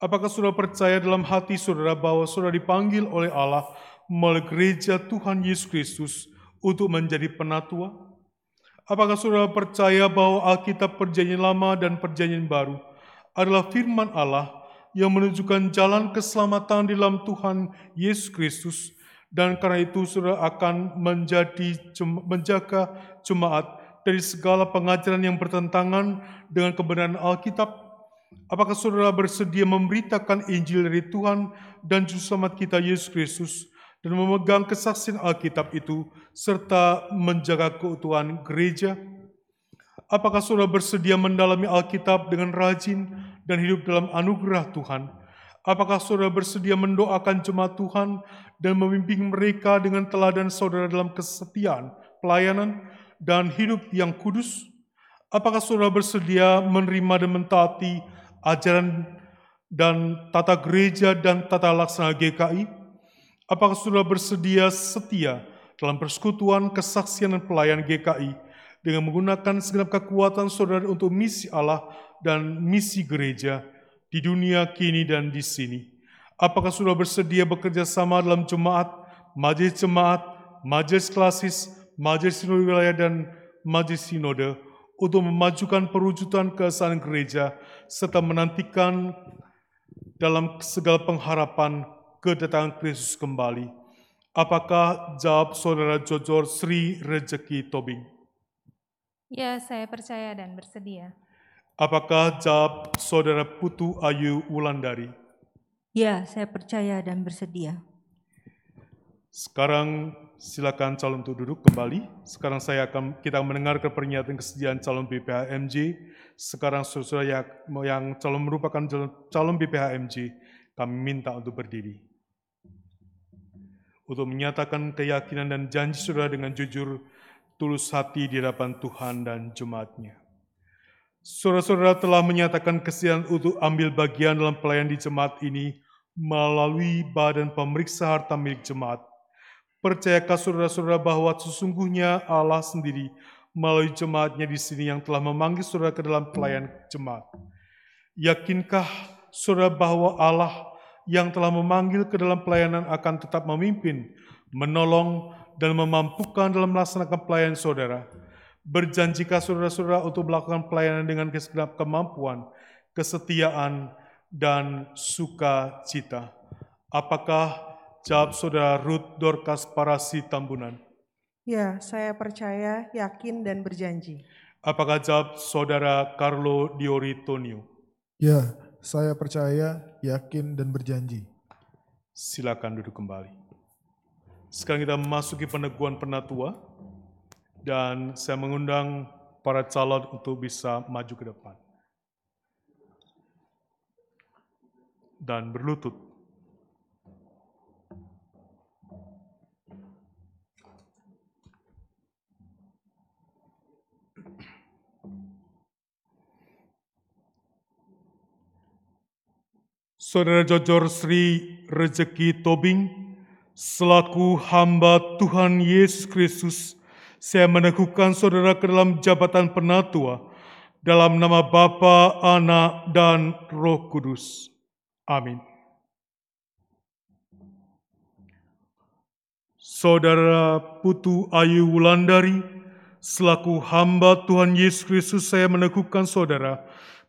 Apakah saudara percaya dalam hati saudara bahwa saudara dipanggil oleh Allah melalui gereja Tuhan Yesus Kristus untuk menjadi penatua? Apakah saudara percaya bahwa Alkitab Perjanjian Lama dan Perjanjian Baru adalah firman Allah yang menunjukkan jalan keselamatan di dalam Tuhan Yesus Kristus, dan karena itu saudara akan menjadi menjaga jemaat dari segala pengajaran yang bertentangan dengan kebenaran Alkitab? Apakah saudara bersedia memberitakan Injil dari Tuhan dan Juru Selamat kita Yesus Kristus, dan memegang kesaksian Alkitab itu, serta menjaga keutuhan gereja? Apakah saudara bersedia mendalami Alkitab dengan rajin dan hidup dalam anugerah Tuhan? Apakah saudara bersedia mendoakan jemaat Tuhan dan memimpin mereka dengan teladan saudara dalam kesetiaan, pelayanan, dan hidup yang kudus? Apakah saudara bersedia menerima dan mentaati ajaran dan tata gereja dan tata laksana G K I? Apakah saudara bersedia setia dalam persekutuan, kesaksian, dan pelayan G K I dengan menggunakan segenap kekuatan saudara untuk misi Allah dan misi gereja di dunia kini dan di sini? Apakah saudara bersedia bekerja sama dalam jemaat, majelis jemaat, majelis klasis, majelis sinode wilayah, dan majelis sinode untuk memajukan perwujudan keesaan gereja serta menantikan dalam segala pengharapan kedatangan Kristus kembali? Apakah jawab saudara Jojor Sri Rejeki Tobing? Ya, saya percaya dan bersedia. Apakah jawab saudara Putu Ayu Wulandari? Ya, saya percaya dan bersedia. Sekarang silakan calon untuk duduk kembali. Sekarang saya akan kita mendengarkan pernyataan kesediaan calon B P H M J. Sekarang saudara yang, yang calon merupakan calon B P H M J, kami minta untuk berdiri untuk menyatakan keyakinan dan janji saudara dengan jujur, tulus hati di hadapan Tuhan dan jemaatnya. Saudara-saudara telah menyatakan kesediaan untuk ambil bagian dalam pelayan di jemaat ini melalui badan pemeriksa harta milik jemaat. Percayakah saudara-saudara bahwa sesungguhnya Allah sendiri melalui jemaatnya di sini yang telah memanggil saudara ke dalam pelayan jemaat? Yakinkah saudara bahwa Allah yang telah memanggil ke dalam pelayanan akan tetap memimpin, menolong, dan memampukan dalam melaksanakan pelayanan saudara? Berjanjikah saudara-saudara untuk melakukan pelayanan dengan segenap kemampuan, kesetiaan, dan sukacita? Apakah jawab saudara Ruth Dorcas Parasi Tambunan? Ya, saya percaya, yakin, dan berjanji. Apakah jawab saudara Carlo Dioritonio? Ya, saya percaya, yakin, dan berjanji. Silakan duduk kembali. Sekarang kita memasuki peneguhan penatua, dan saya mengundang para calon untuk bisa maju ke depan dan berlutut. Saudara Jojor Sri Rejeki Tobing, selaku hamba Tuhan Yesus Kristus, saya meneguhkan saudara ke dalam jabatan penatua dalam nama Bapa, Anak, dan Roh Kudus. Amin. Saudara Putu Ayu Wulandari, selaku hamba Tuhan Yesus Kristus saya meneguhkan saudara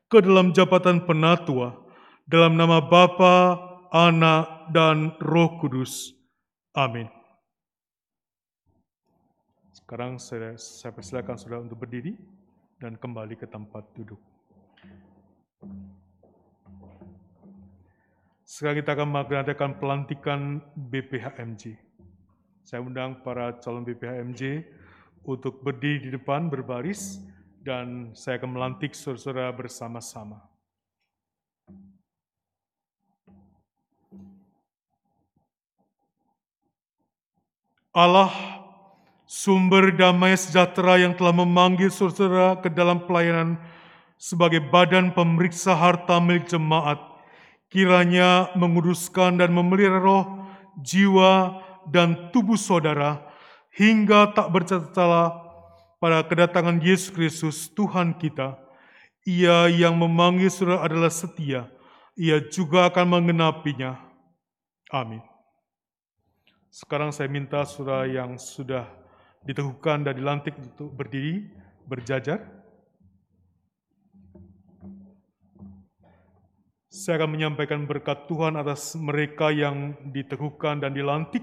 ke dalam jabatan penatua, dalam nama Bapa, Anak, dan Roh Kudus. Amin. Sekarang saya, saya persilakan saudara untuk berdiri dan kembali ke tempat duduk. Sekarang kita akan mengadakan pelantikan B P H M J. Saya undang para calon B P H M J untuk berdiri di depan berbaris, dan saya akan melantik saudara bersama-sama. Allah, sumber damai sejahtera yang telah memanggil saudara ke dalam pelayanan sebagai badan pemeriksa harta milik jemaat, kiranya menguduskan dan memelihara roh, jiwa, dan tubuh saudara hingga tak bercacat celah pada kedatangan Yesus Kristus Tuhan kita. Ia yang memanggil saudara adalah setia. Ia juga akan menggenapinya. Amin. Sekarang saya minta saudara yang sudah diteguhkan dan dilantik untuk berdiri berjajar. Saya akan menyampaikan berkat Tuhan atas mereka yang diteguhkan dan dilantik.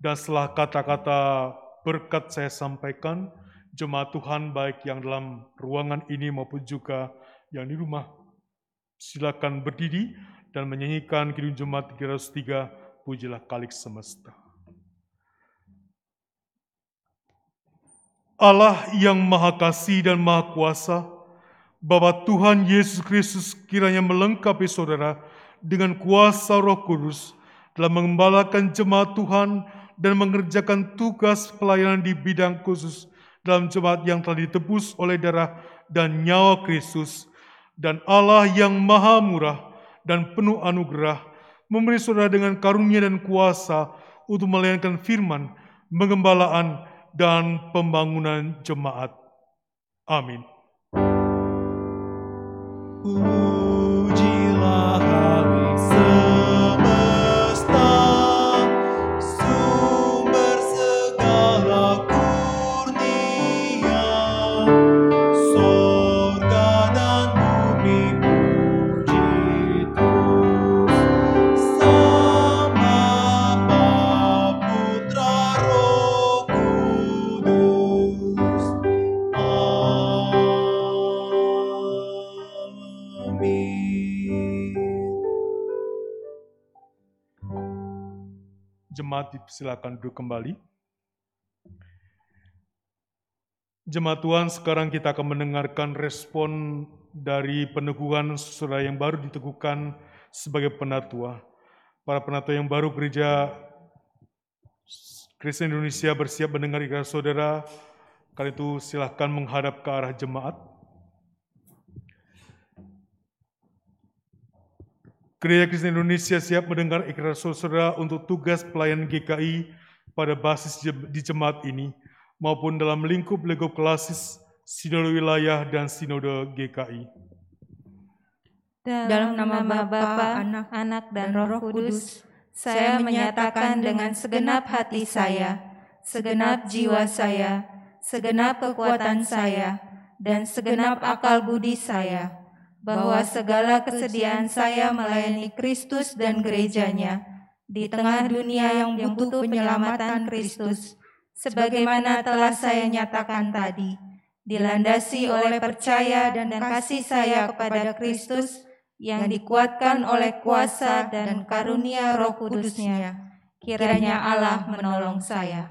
Dan setelah kata-kata berkat saya sampaikan, jemaat Tuhan baik yang dalam ruangan ini maupun juga yang di rumah, silakan berdiri dan menyanyikan Kidung Jemaat tiga ratus tiga, Pujilah Kalik Semesta. Allah yang Maha Kasih dan Maha Kuasa, Bapa Tuhan Yesus Kristus kiranya melengkapi saudara dengan kuasa Roh Kudus dalam mengembalakan jemaat Tuhan dan mengerjakan tugas pelayanan di bidang khusus dalam jemaat yang telah ditebus oleh darah dan nyawa Kristus. Dan Allah yang Maha Murah dan penuh anugerah memberi saudara dengan karunia dan kuasa untuk melayankan firman, pengembalaan, dan pembangunan jemaat. Amin. Pujilah Kalik semesta, sumber segala kurnia, sorga dan bumi puji Tuhan, sama Bapa Putra Roh Kudus. Jemaat silakan duduk kembali. Jemaat Tuhan, sekarang kita akan mendengarkan respon dari peneguhan saudara yang baru diteguhkan sebagai penatua. Para penatua yang baru Gereja Kristen Indonesia bersiap mendengar ikrar saudara. Kali itu silakan menghadap ke arah jemaat. Gereja Kristen Indonesia siap mendengar ikrar saudara untuk tugas pelayanan G K I pada basis di jemaat ini, maupun dalam lingkup-lingkup klasis, sinode wilayah, dan sinode G K I. Dalam nama Bapa, Anak, Anak, dan Roh Kudus, saya menyatakan dengan segenap hati saya, segenap jiwa saya, segenap kekuatan saya, dan segenap akal budi saya, bahwa segala kesediaan saya melayani Kristus dan gerejanya di tengah dunia yang butuh penyelamatan Kristus, sebagaimana telah saya nyatakan tadi, dilandasi oleh percaya dan kasih saya kepada Kristus yang dikuatkan oleh kuasa dan karunia Roh Kudus-Nya. Kiranya Allah menolong saya.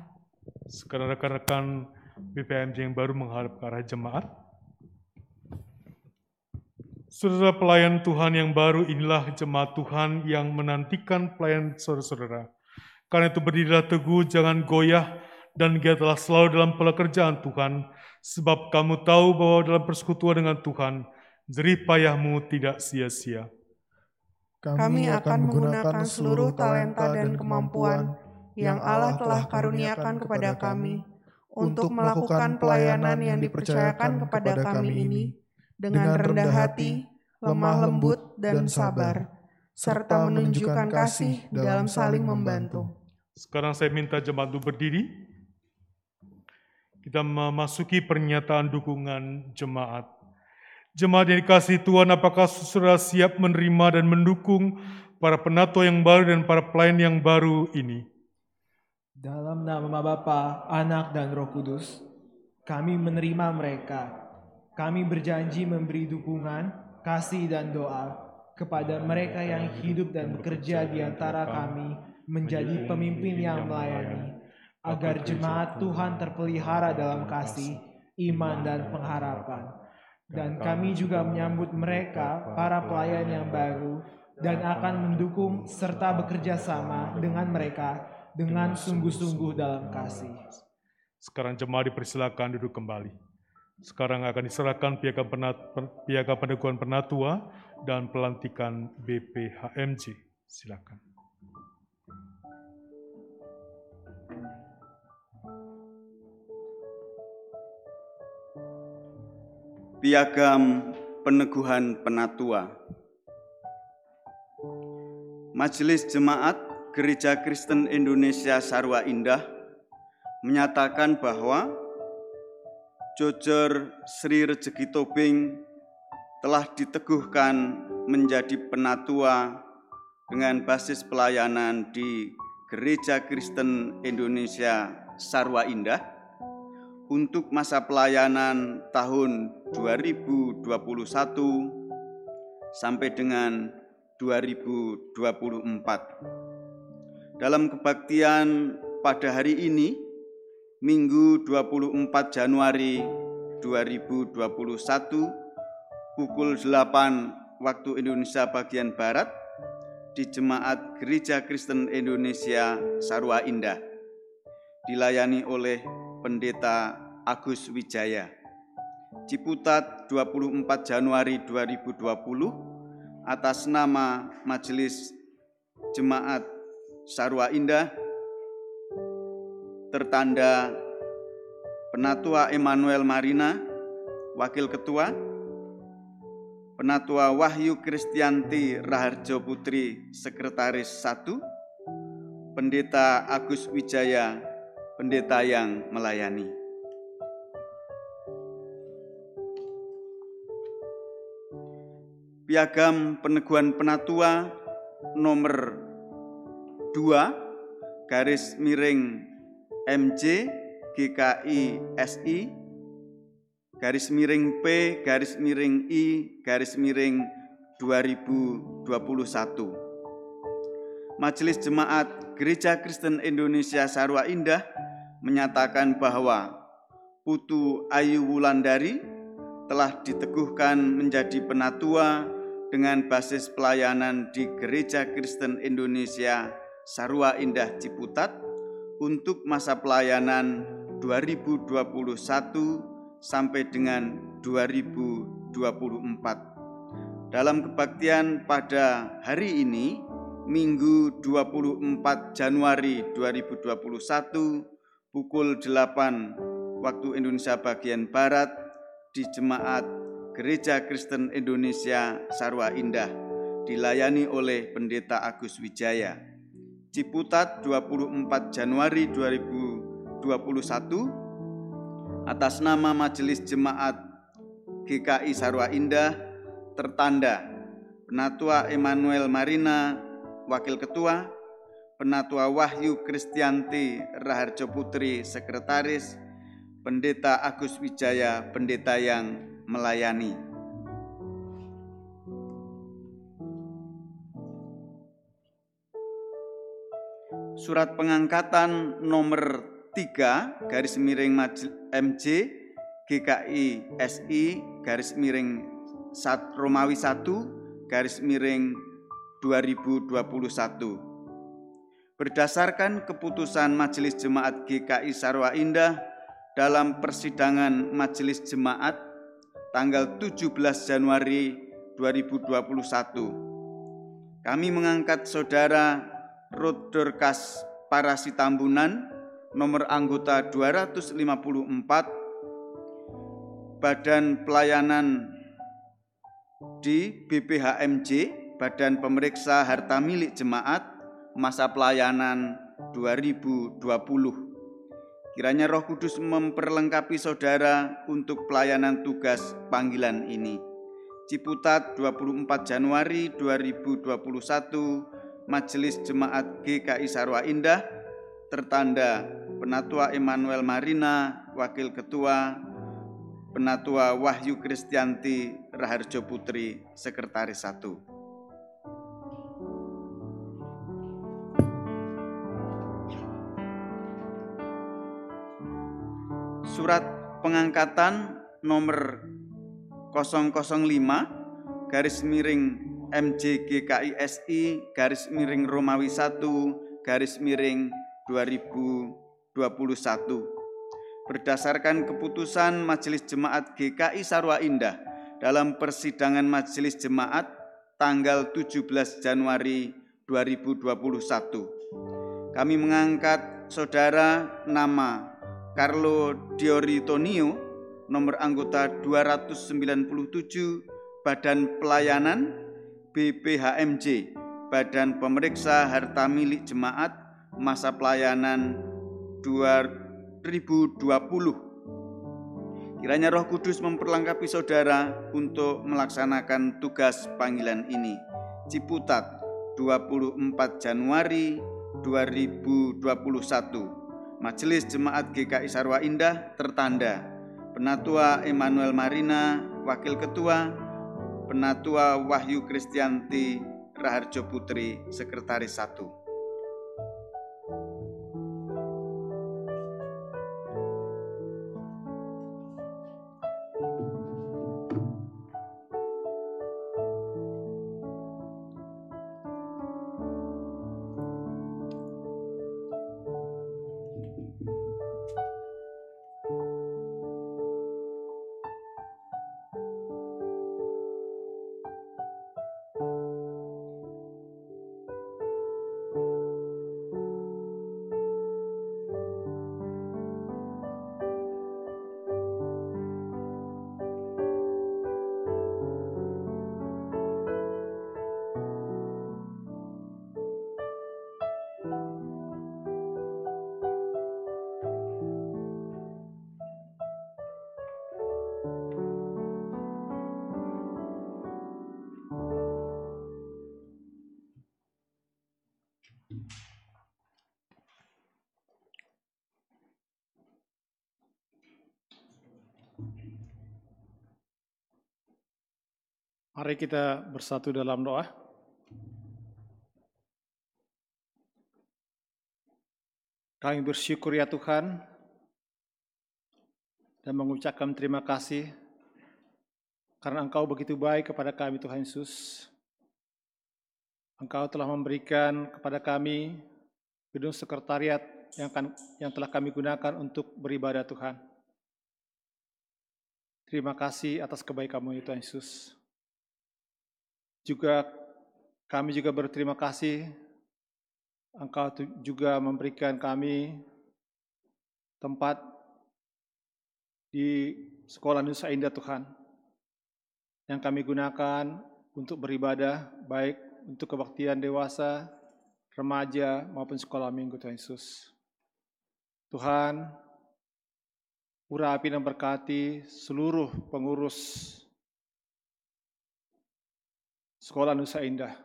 Sekarang rekan-rekan B P M J yang baru menghadap ke arah jemaat. Saudara pelayan Tuhan yang baru, inilah jemaat Tuhan yang menantikan pelayan saudara-saudara. Karena itu berdirilah teguh, jangan goyah, dan giatlah selalu dalam pekerjaan Tuhan, sebab kamu tahu bahwa dalam persekutuan dengan Tuhan, jerih payahmu tidak sia-sia. Kami akan menggunakan seluruh talenta dan kemampuan yang Allah telah karuniakan kepada kami untuk melakukan pelayanan yang dipercayakan kepada kami ini, dengan rendah hati, lemah lembut, dan sabar, serta menunjukkan kasih dalam saling membantu. Sekarang saya minta jemaat berdiri. Kita memasuki pernyataan dukungan jemaat. Jemaat yang dikasihi Tuhan, apakah saudara siap menerima dan mendukung para penatua yang baru dan para pelayan yang baru ini? Dalam nama Bapa, Anak, dan Roh Kudus, kami menerima mereka. Kami berjanji memberi dukungan, kasih, dan doa kepada mereka yang hidup dan bekerja di antara kami menjadi pemimpin yang melayani, agar jemaat Tuhan terpelihara dalam kasih, iman, dan pengharapan. Dan kami juga menyambut mereka, para pelayan yang baru, dan akan mendukung serta bekerja sama dengan mereka dengan sungguh-sungguh dalam kasih. Sekarang jemaat dipersilakan duduk kembali. Sekarang akan diserahkan piagam pendukungan penatua dan pelantikan B P H M J. Silakan. Piagam peneguhan penatua. Majelis Jemaat Gereja Kristen Indonesia Sarwa Indah menyatakan bahwa Jojer Sri Rejeki Tobing telah diteguhkan menjadi penatua dengan basis pelayanan di Gereja Kristen Indonesia Sarwa Indah untuk masa pelayanan tahun dua ribu dua puluh satu sampai dengan dua ribu dua puluh empat. Dalam kebaktian pada hari ini, Minggu dua puluh empat Januari dua ribu dua puluh satu, pukul delapan waktu Indonesia bagian Barat, di Jemaat Gereja Kristen Indonesia Sarwa Indah, dilayani oleh Pendeta Agus Wijaya. Ciputat dua puluh empat Januari dua ribu dua puluh atas nama Majelis Jemaat Sarwa Indah tertanda Penatua Emmanuel Marina, Wakil Ketua, Penatua Wahyu Kristianti Raharjo Putri, Sekretaris satu, Pendeta Agus Wijaya, Pendeta yang melayani. Piagam peneguhan penatua nomor dua garis miring M J G K I S I garis miring P garis miring I garis miring dua ribu dua puluh satu. Majelis Jemaat Gereja Kristen Indonesia Sarwa Indah menyatakan bahwa Putu Ayu Wulandari telah diteguhkan menjadi penatua dengan basis pelayanan di Gereja Kristen Indonesia Sarwa Indah Ciputat untuk masa pelayanan dua ribu dua puluh satu sampai dengan dua ribu dua puluh empat. Dalam kebaktian pada hari ini, Minggu dua puluh empat Januari dua ribu dua puluh satu, pukul delapan waktu Indonesia bagian Barat di Jemaat Gereja Kristen Indonesia Sarwa Indah dilayani oleh Pendeta Agus Wijaya. Ciputat dua puluh empat Januari dua ribu dua puluh satu atas nama Majelis Jemaat G K I Sarwa Indah tertanda Penatua Emmanuel Marina, Wakil Ketua, Penatua Wahyu Kristianti Raharjo Putri, Sekretaris, Pendeta Agus Wijaya, Pendeta yang melayani. Surat pengangkatan nomor tiga garis miring M J G K I S I garis miring Romawi satu garis miring dua ribu dua puluh satu. Berdasarkan keputusan Majelis Jemaat G K I Sarwa Indah dalam persidangan Majelis Jemaat tanggal tujuh belas Januari dua ribu dua puluh satu, kami mengangkat saudara Rod Dorcas Parasitambunan, nomor anggota dua ratus lima puluh empat, Badan Pelayanan di B P H M J, Badan Pemeriksa Harta Milik Jemaat, masa pelayanan dua ribu dua puluh Kiranya Roh Kudus memperlengkapi saudara untuk pelayanan tugas panggilan ini. Ciputat dua puluh empat Januari dua ribu dua puluh satu, Majelis Jemaat G K I Sarwa Indah, tertanda Penatua Emmanuel Marina, Wakil Ketua, Penatua Wahyu Kristianti Raharjo Putri, Sekretaris satu. Surat pengangkatan nomor nol nol lima garis miring M J G K I S I garis miring Romawi satu garis miring dua ribu dua puluh satu. Berdasarkan keputusan Majelis Jemaat G K I Sarwa Indah dalam persidangan Majelis Jemaat tanggal tujuh belas Januari dua ribu dua puluh satu. Kami mengangkat saudara nama Carlo Dioritonio, nomor anggota dua ratus sembilan puluh tujuh, Badan Pelayanan B P H M J, Badan Pemeriksa Harta Milik Jemaat, masa pelayanan dua ribu dua puluh. Kiranya Roh Kudus memperlengkapi saudara untuk melaksanakan tugas panggilan ini. Ciputat dua puluh empat Januari dua ribu dua puluh satu. Majelis Jemaat G K I Sarwa Indah tertanda Penatua Emmanuel Marina, Wakil Ketua, Penatua Wahyu Kristianti Raharjo Putri, Sekretaris satu. Mari kita bersatu dalam doa. Kami bersyukur ya Tuhan dan mengucapkan terima kasih karena Engkau begitu baik kepada kami Tuhan Yesus. Engkau telah memberikan kepada kami gedung sekretariat yang, kan, yang telah kami gunakan untuk beribadah Tuhan. Terima kasih atas kebaikan-Mu ya Tuhan Yesus. Juga kami juga berterima kasih Engkau juga memberikan kami tempat di Sekolah Nusa Indah Tuhan yang kami gunakan untuk beribadah baik untuk kebaktian dewasa, remaja maupun sekolah minggu Tuhan Yesus. Tuhan, urapi dan berkati seluruh pengurus Sekolah Nusa Indah,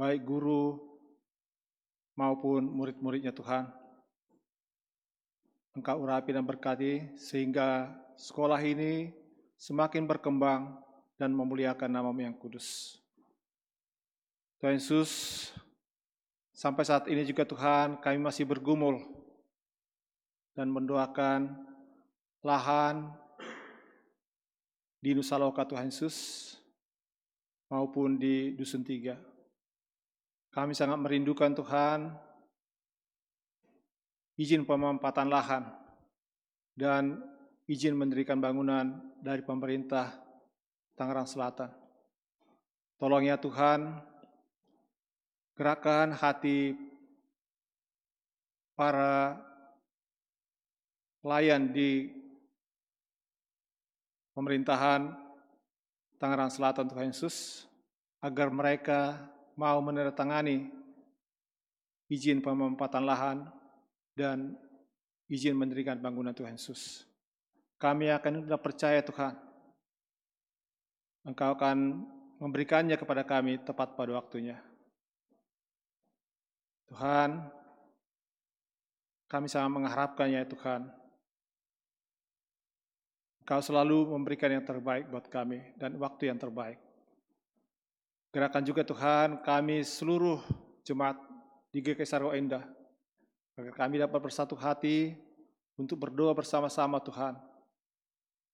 baik guru maupun murid-muridnya Tuhan. Engkau urapi dan berkati sehingga sekolah ini semakin berkembang dan memuliakan nama-Mu yang kudus. Tuhan Yesus, sampai saat ini juga Tuhan kami masih bergumul dan mendoakan lahan di Nusa Loka Tuhan Yesus, maupun di Dusun Tiga. Kami sangat merindukan Tuhan izin pemampatan lahan dan izin mendirikan bangunan dari pemerintah Tangerang Selatan. Tolong ya Tuhan, gerakkan hati para pelayan di pemerintahan Tangerang Selatan Tuhan Yesus, agar mereka mau menandatangani izin pemampatan lahan dan izin mendirikan bangunan Tuhan Yesus. Kami akan percaya Tuhan, Engkau akan memberikannya kepada kami tepat pada waktunya. Tuhan, kami sama mengharapkannya Tuhan. Engkau selalu memberikan yang terbaik buat kami dan waktu yang terbaik. Gerakan juga Tuhan kami seluruh jemaat di G K I Sarawak Endah, agar kami dapat bersatu hati untuk berdoa bersama-sama Tuhan,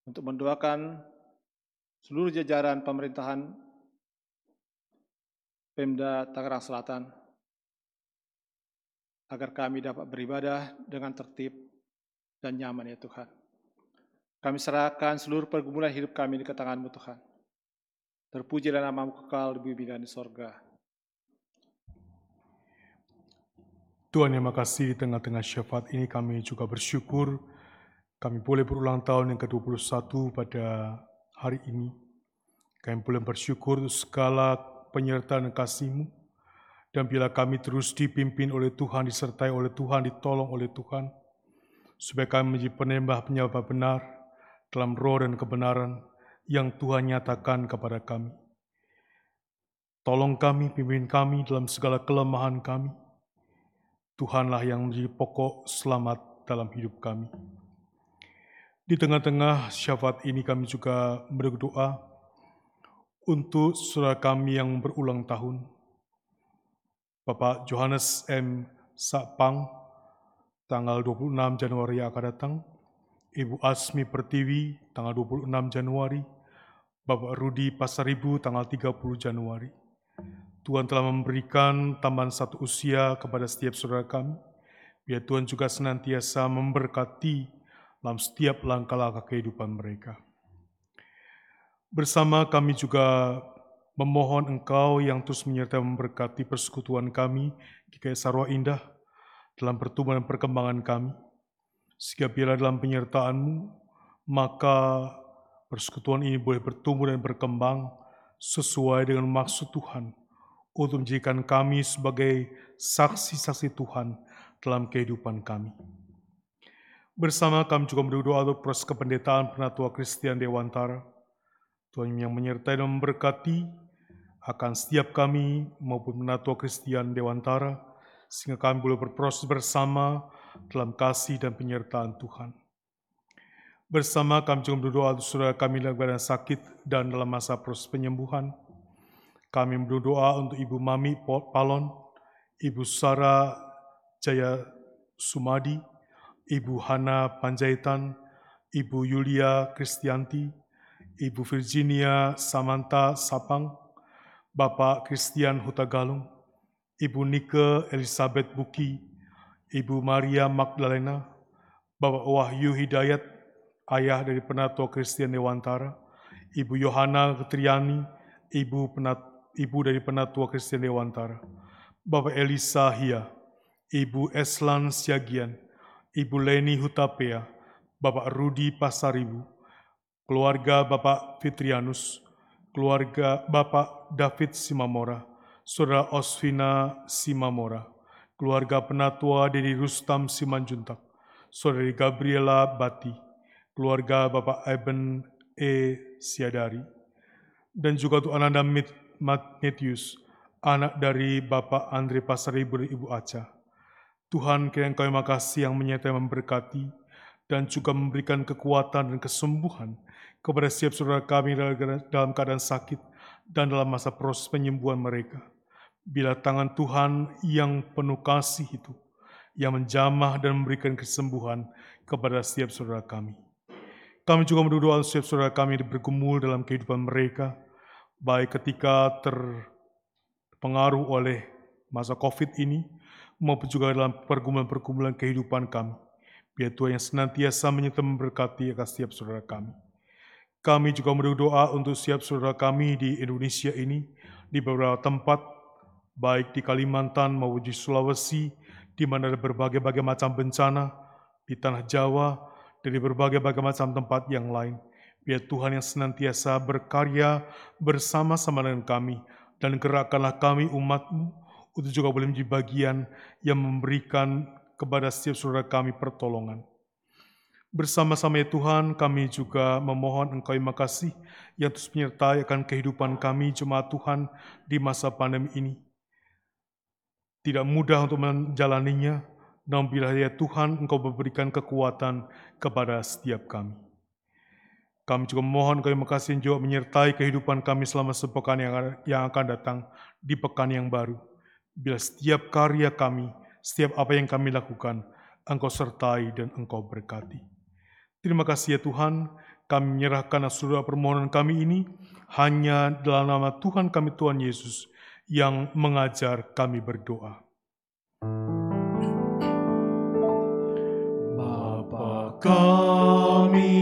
untuk mendoakan seluruh jajaran pemerintahan Pemda Tangerang Selatan, agar kami dapat beribadah dengan tertib dan nyaman ya Tuhan. Kami serahkan seluruh pergumulan hidup kami di tangan-Mu Tuhan. Terpujilah nama-Mu kekal di bumi dan di sorga. Tuhan yang makasih, di tengah-tengah syafaat ini kami juga bersyukur kami boleh berulang tahun yang ke dua puluh satu pada hari ini. Kami boleh bersyukur untuk segala penyertaan kasih-Mu, dan bila kami terus dipimpin oleh Tuhan, disertai oleh Tuhan, ditolong oleh Tuhan, supaya kami menjadi penyembah-penyembah benar dalam roh dan kebenaran yang Tuhan nyatakan kepada kami. Tolong kami, pimpin kami dalam segala kelemahan kami. Tuhanlah yang menjadi pokok selamat dalam hidup kami. Di tengah-tengah syafaat ini kami juga berdoa untuk saudara kami yang berulang tahun, Bapak Johannes M. Sapang, tanggal dua puluh enam Januari yang akan datang, Ibu Asmi Pertiwi, tanggal dua puluh enam Januari, Bapak Rudi Pasaribu, tanggal tiga puluh Januari. Tuhan telah memberikan tambahan satu usia kepada setiap saudara kami. Biar Tuhan juga senantiasa memberkati dalam setiap langkah-langkah kehidupan mereka. Bersama kami juga memohon Engkau yang terus menyertai memberkati persekutuan kami di G K I Sarawak Indah dalam pertumbuhan dan perkembangan kami. Sehingga bila dalam penyertaan-Mu, maka persekutuan ini boleh bertumbuh dan berkembang sesuai dengan maksud Tuhan, untuk menjadikan kami sebagai saksi-saksi Tuhan dalam kehidupan kami. Bersama kami juga berdoa untuk proses kependetaan Penatua Kristian Dewantara. Tuhan yang menyertai dan memberkati akan setiap kami maupun Penatua Kristian Dewantara, sehingga kami boleh berproses bersama dalam kasih dan penyertaan Tuhan. Bersama kami juga berdoa untuk saudara kami yang badan sakit dan dalam masa proses penyembuhan. Kami berdoa untuk Ibu Mami Palon, Ibu Sarah Jaya Sumadi, Ibu Hana Panjaitan, Ibu Yulia Kristianti, Ibu Virginia Samantha Sapang, Bapak Christian Hutagalung, Ibu Nike Elizabeth Buki, Ibu Maria Magdalena, Bapak Wahyu Hidayat, ayah dari Penatua Kristian Dewantara, Ibu Yohana Triani, Ibu Penat Ibu dari Penatua Kristian Dewantara, Bapak Elisa Hia, Ibu Eslan Siagian, Ibu Leni Hutapea, Bapak Rudi Pasaribu, keluarga Bapak Fitrianus, keluarga Bapak David Simamora, Saudara Osvina Simamora, keluarga Penatua Dedi Rustam Simanjuntak, Saudari Gabriela Bati, keluarga Bapak Eben E. Siadari, dan juga untuk Ananda Mit Magnetius, anak dari Bapak Andre Pasaribu dan Ibu Aca. Tuhan, kiranya Engkau yang makasih yang menyertai memberkati dan juga memberikan kekuatan dan kesembuhan kepada setiap saudara kami dalam keadaan sakit dan dalam masa proses penyembuhan mereka. Bila tangan Tuhan yang penuh kasih itu yang menjamah dan memberikan kesembuhan kepada setiap saudara kami. Kami juga berdoa untuk setiap saudara kami yang bergumul dalam kehidupan mereka, baik ketika terpengaruh oleh masa COVID ini, maupun juga dalam pergumulan-pergumulan kehidupan kami. Biar Tuhan yang senantiasa menyertai memberkati akan setiap saudara kami. Kami juga berdoa untuk setiap saudara kami di Indonesia ini, di beberapa tempat, baik di Kalimantan maupun di Sulawesi, di mana ada berbagai-bagai macam bencana, di Tanah Jawa, dari berbagai-bagai macam tempat yang lain. Biar Tuhan yang senantiasa berkarya bersama-sama dengan kami, dan gerakkanlah kami umat-Mu, untuk juga boleh menjadi bagian yang memberikan kepada setiap saudara kami pertolongan. Bersama-sama ya Tuhan, kami juga memohon Engkau yang makasih yang terus menyertai akan kehidupan kami jemaat Tuhan di masa pandemi ini. Tidak mudah untuk menjalaninya, namun bila ya Tuhan Engkau memberikan kekuatan kepada setiap kami. Kami juga memohon kami makasih yang juga menyertai kehidupan kami selama sepekan yang akan datang di pekan yang baru. Bila setiap karya kami, setiap apa yang kami lakukan, Engkau sertai dan Engkau berkati. Terima kasih ya Tuhan, kami menyerahkan seluruh permohonan kami ini hanya dalam nama Tuhan kami Tuhan Yesus yang mengajar kami berdoa. Bapa kami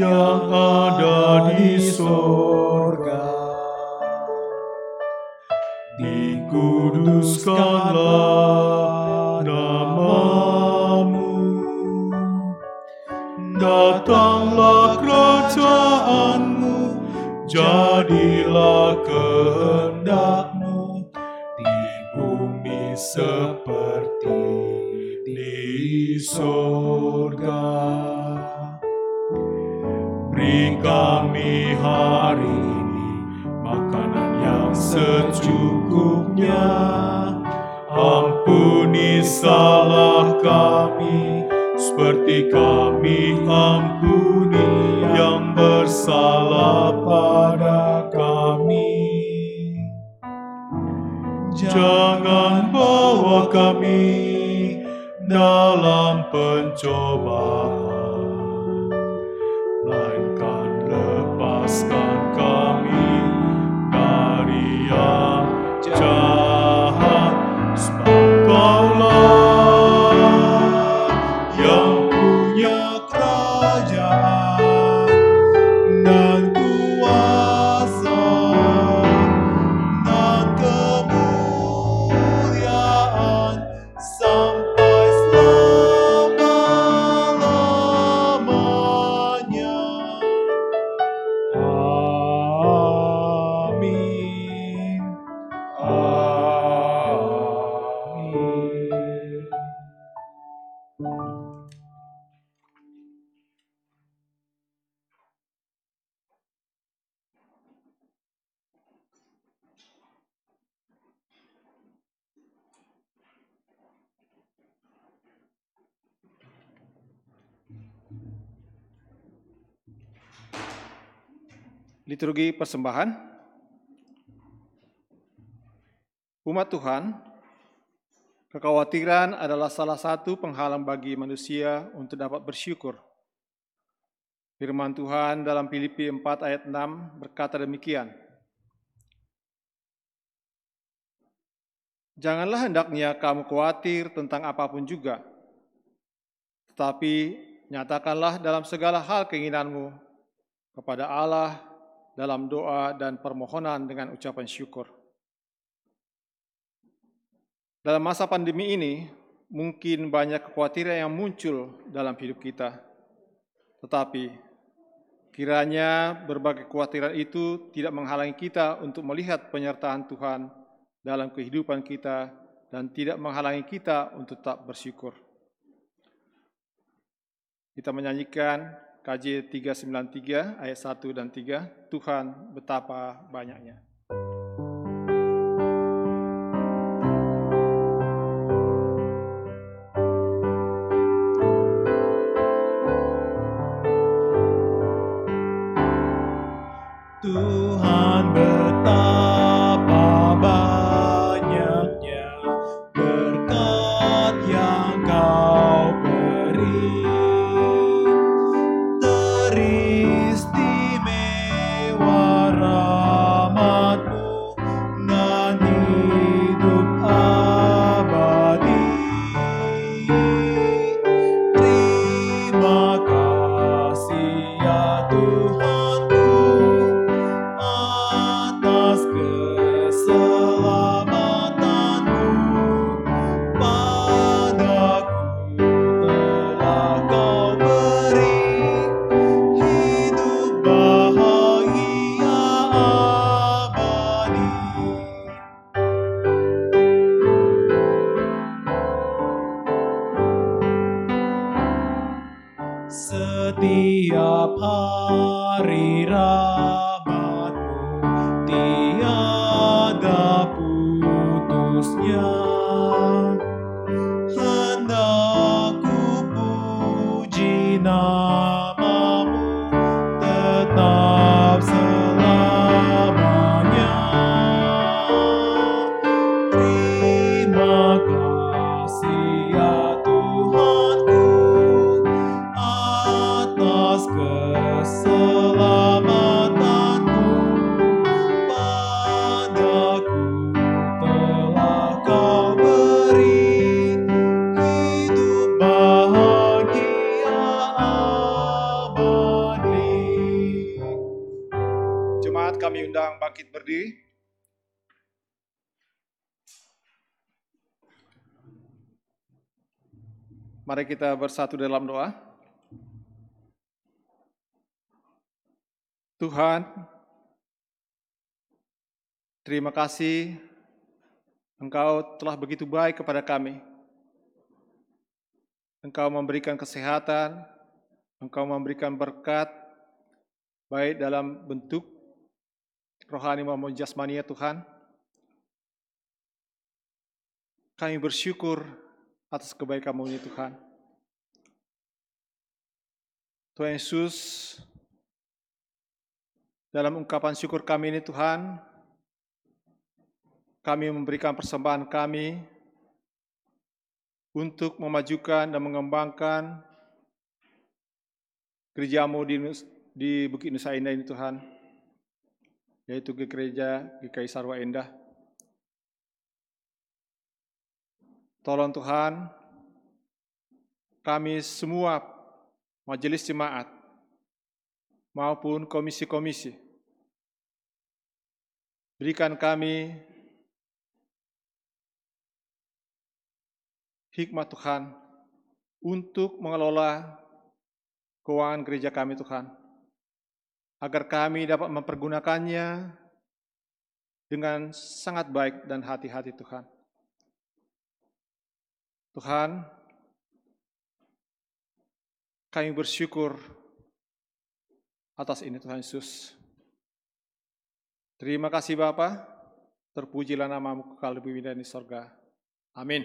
yang ada di sorga, dikuduskanlah nama-Mu, datanglah kerajaan-Mu, jadilah kehendak-Mu di bumi seperti di sorga. Beri kami hari ini makanan yang secukupnya, ampuni salah kami seperti kami ampuni yang bersalah pada kami. Jangan bawa kami dalam pencobaan, lepaskan kami dari yang jahat, sebab Engkaulah yang punya kerajaan dan kuasa dan kemuliaan sampai selama-lamanya. Liturgi persembahan. Umat Tuhan, kekhawatiran adalah salah satu penghalang bagi manusia untuk dapat bersyukur. Firman Tuhan dalam Filipi empat ayat enam berkata demikian. Janganlah hendaknya kamu khawatir tentang apapun juga, tetapi nyatakanlah dalam segala hal keinginanmu kepada Allah dalam doa dan permohonan dengan ucapan syukur. Dalam masa pandemi ini, mungkin banyak kekhawatiran yang muncul dalam hidup kita. Tetapi, kiranya berbagai kekhawatiran itu tidak menghalangi kita untuk melihat penyertaan Tuhan dalam kehidupan kita dan tidak menghalangi kita untuk tetap bersyukur. Kita menyanyikan K J tiga sembilan tiga ayat satu dan tiga, Tuhan betapa banyaknya. Tuhan betapa banyaknya berkat yang Kau beri. Istimewa Rama. setiap hari Rabat-Mu tiada putusnya. Hendak ku puji nama-Mu tetap selamanya. Terima kasih ya Tuhanku atas keselamatanmu. Padaku telah Kau beri hidup bahagia abadi. Jemaat, kami undang bangkit berdiri. Mari kita bersatu dalam doa. Tuhan, terima kasih Engkau telah begitu baik kepada kami. Engkau memberikan kesehatan, Engkau memberikan berkat, baik dalam bentuk rohani maupun jasmania, Tuhan. Kami bersyukur atas kebaikan-Mu ini, Tuhan. Tuhan Yesus, dalam ungkapan syukur kami ini, Tuhan, kami memberikan persembahan kami untuk memajukan dan mengembangkan gereja-Mu di, di Bukit Nusa Indah ini, Tuhan, yaitu ke gereja G K I Sarwa Indah. Tolong Tuhan, kami semua majelis jemaat maupun komisi-komisi, berikan kami hikmat Tuhan untuk mengelola keuangan gereja kami, Tuhan, agar kami dapat mempergunakannya dengan sangat baik dan hati-hati, Tuhan. Tuhan, kami bersyukur atas ini, Tuhan Yesus. Terima kasih Bapa, terpujilah nama-Mu kekal di bumi dan di sorga. Amin.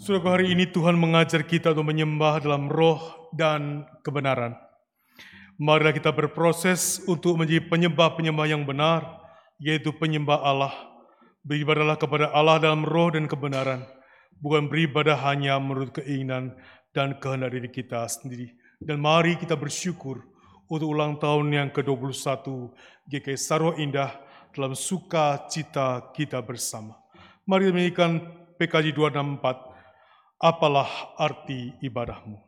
Sudah hari ini Tuhan mengajar kita untuk menyembah dalam roh dan kebenaran. Marilah kita berproses untuk menjadi penyembah-penyembah yang benar, yaitu penyembah Allah. Beribadahlah kepada Allah dalam roh dan kebenaran, bukan beribadah hanya menurut keinginan dan kehendak diri kita sendiri. Dan mari kita bersyukur untuk ulang tahun yang ke dua puluh satu G K I Sarwa Indah dalam sukacita kita bersama. Mari menyanyikan P K J dua enam empat, Apalah Arti Ibadahmu.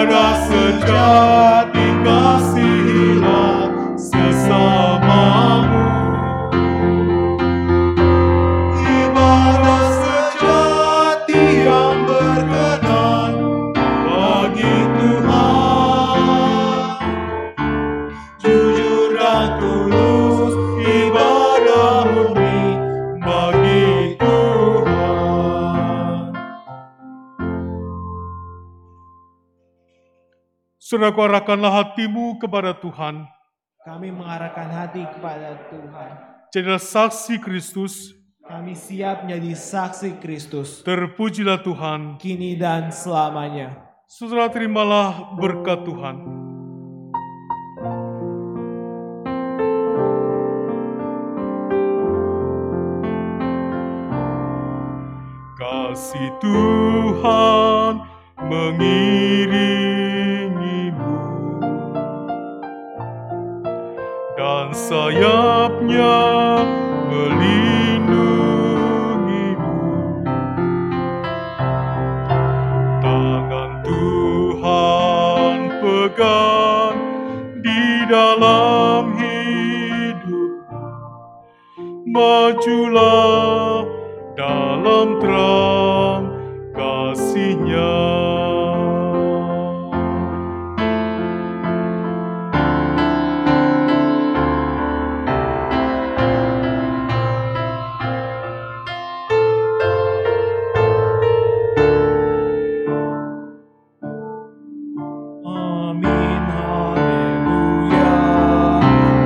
pada sejati kasihilah sesamamu. Ibadah sejati yang berkenan bagi Tuhan, jujur dan tulus ibadah murni bagi Tuhan. Saudara, arahkanlah hatimu kepada Tuhan. Kami mengarahkan hati kepada Tuhan. Jadilah saksi Kristus. Kami siap menjadi saksi Kristus. Terpujilah Tuhan, kini dan selamanya. Saudara, terimalah berkat Tuhan. Kasih Tuhan mengiringimu, dan sayapnya melindungimu. Tangan Tuhan pegang di dalam hidupmu. Majulah dalam terang kasih-Nya.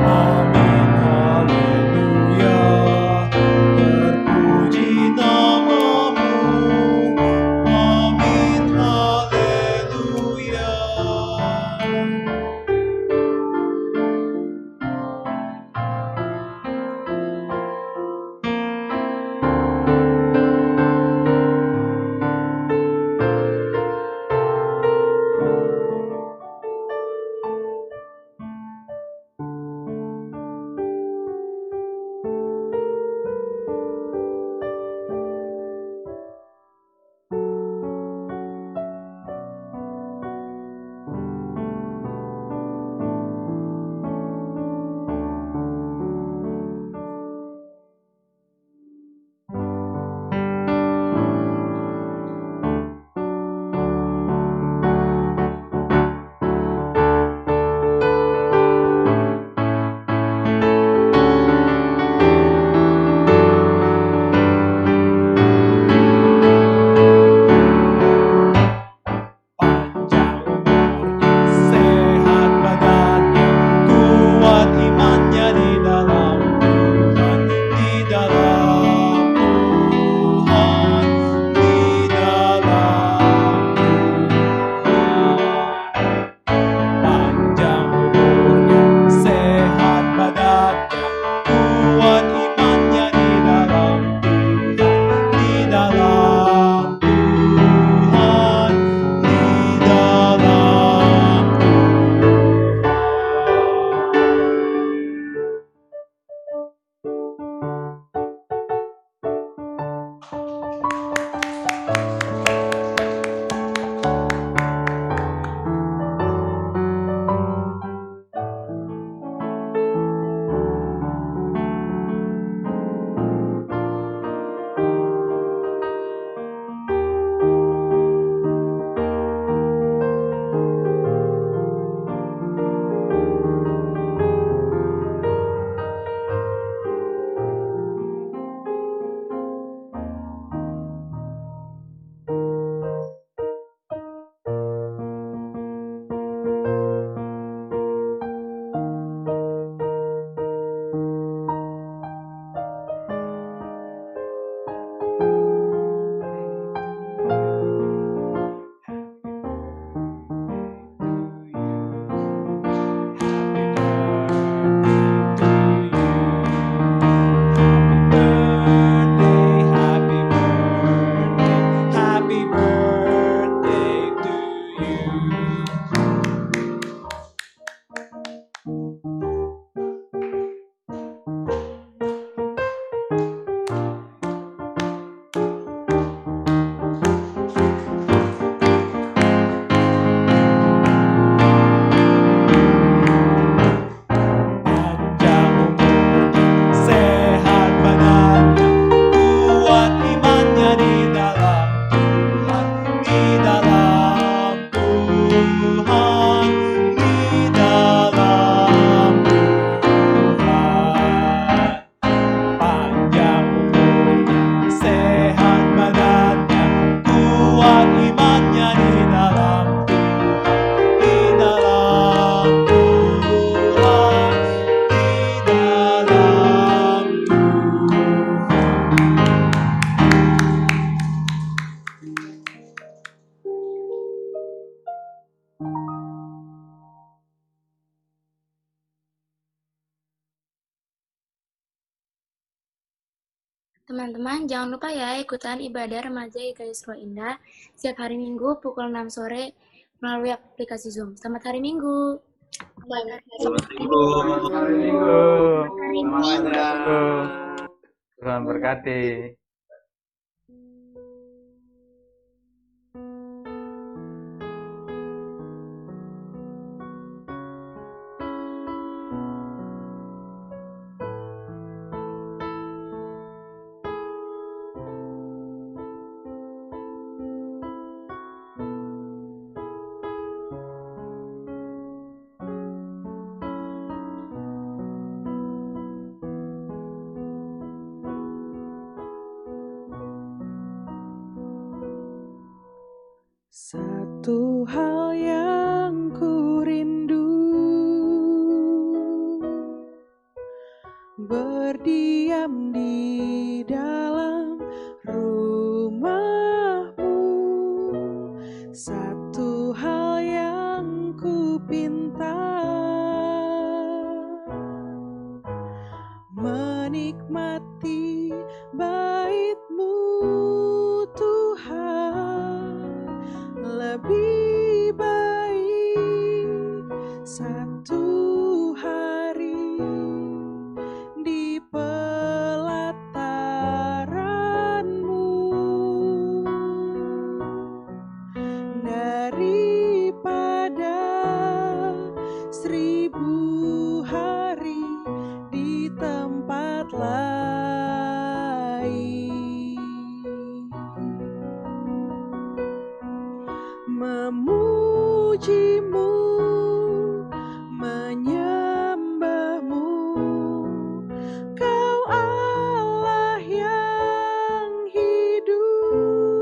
Haleluya, terpuji namamu teman-teman, jangan lupa ya ikutan ibadah remaja I K Yusro Indah setiap hari Minggu pukul enam sore melalui aplikasi Zoom. Selamat hari Minggu. Selamat hari Minggu. Selamat hari Minggu. Tuhan berkati. Satu hal yang ku rindu, berdiam di dalam rumahmu. Satu hal yang ku pinta, menikmati baitmu Tuhan. Lebih baik satu hari di pelataranmu daripada seribu hari di tempat lain. Memujimu, menyembahmu, Kau Allah yang hidup,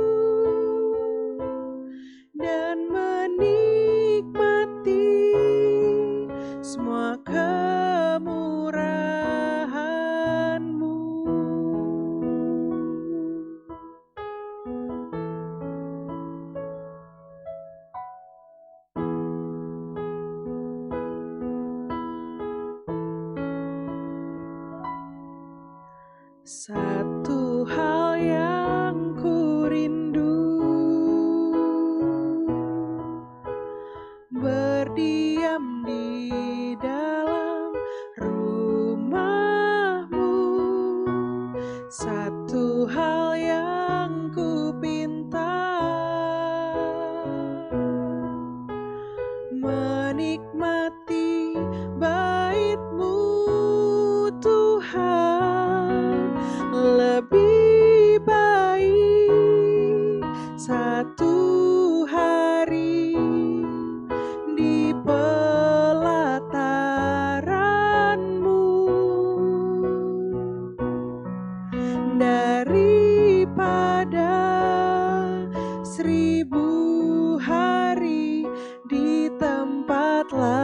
dan menikmati semua kemurahan-Mu. Satu hal yang ku rindu, berdiam di dalam rumahmu. Satu hal yang ku pinta, menikmati baitmu Tuhan. Lebih baik satu hari di pelataranmu daripada seribu hari di tempat lain.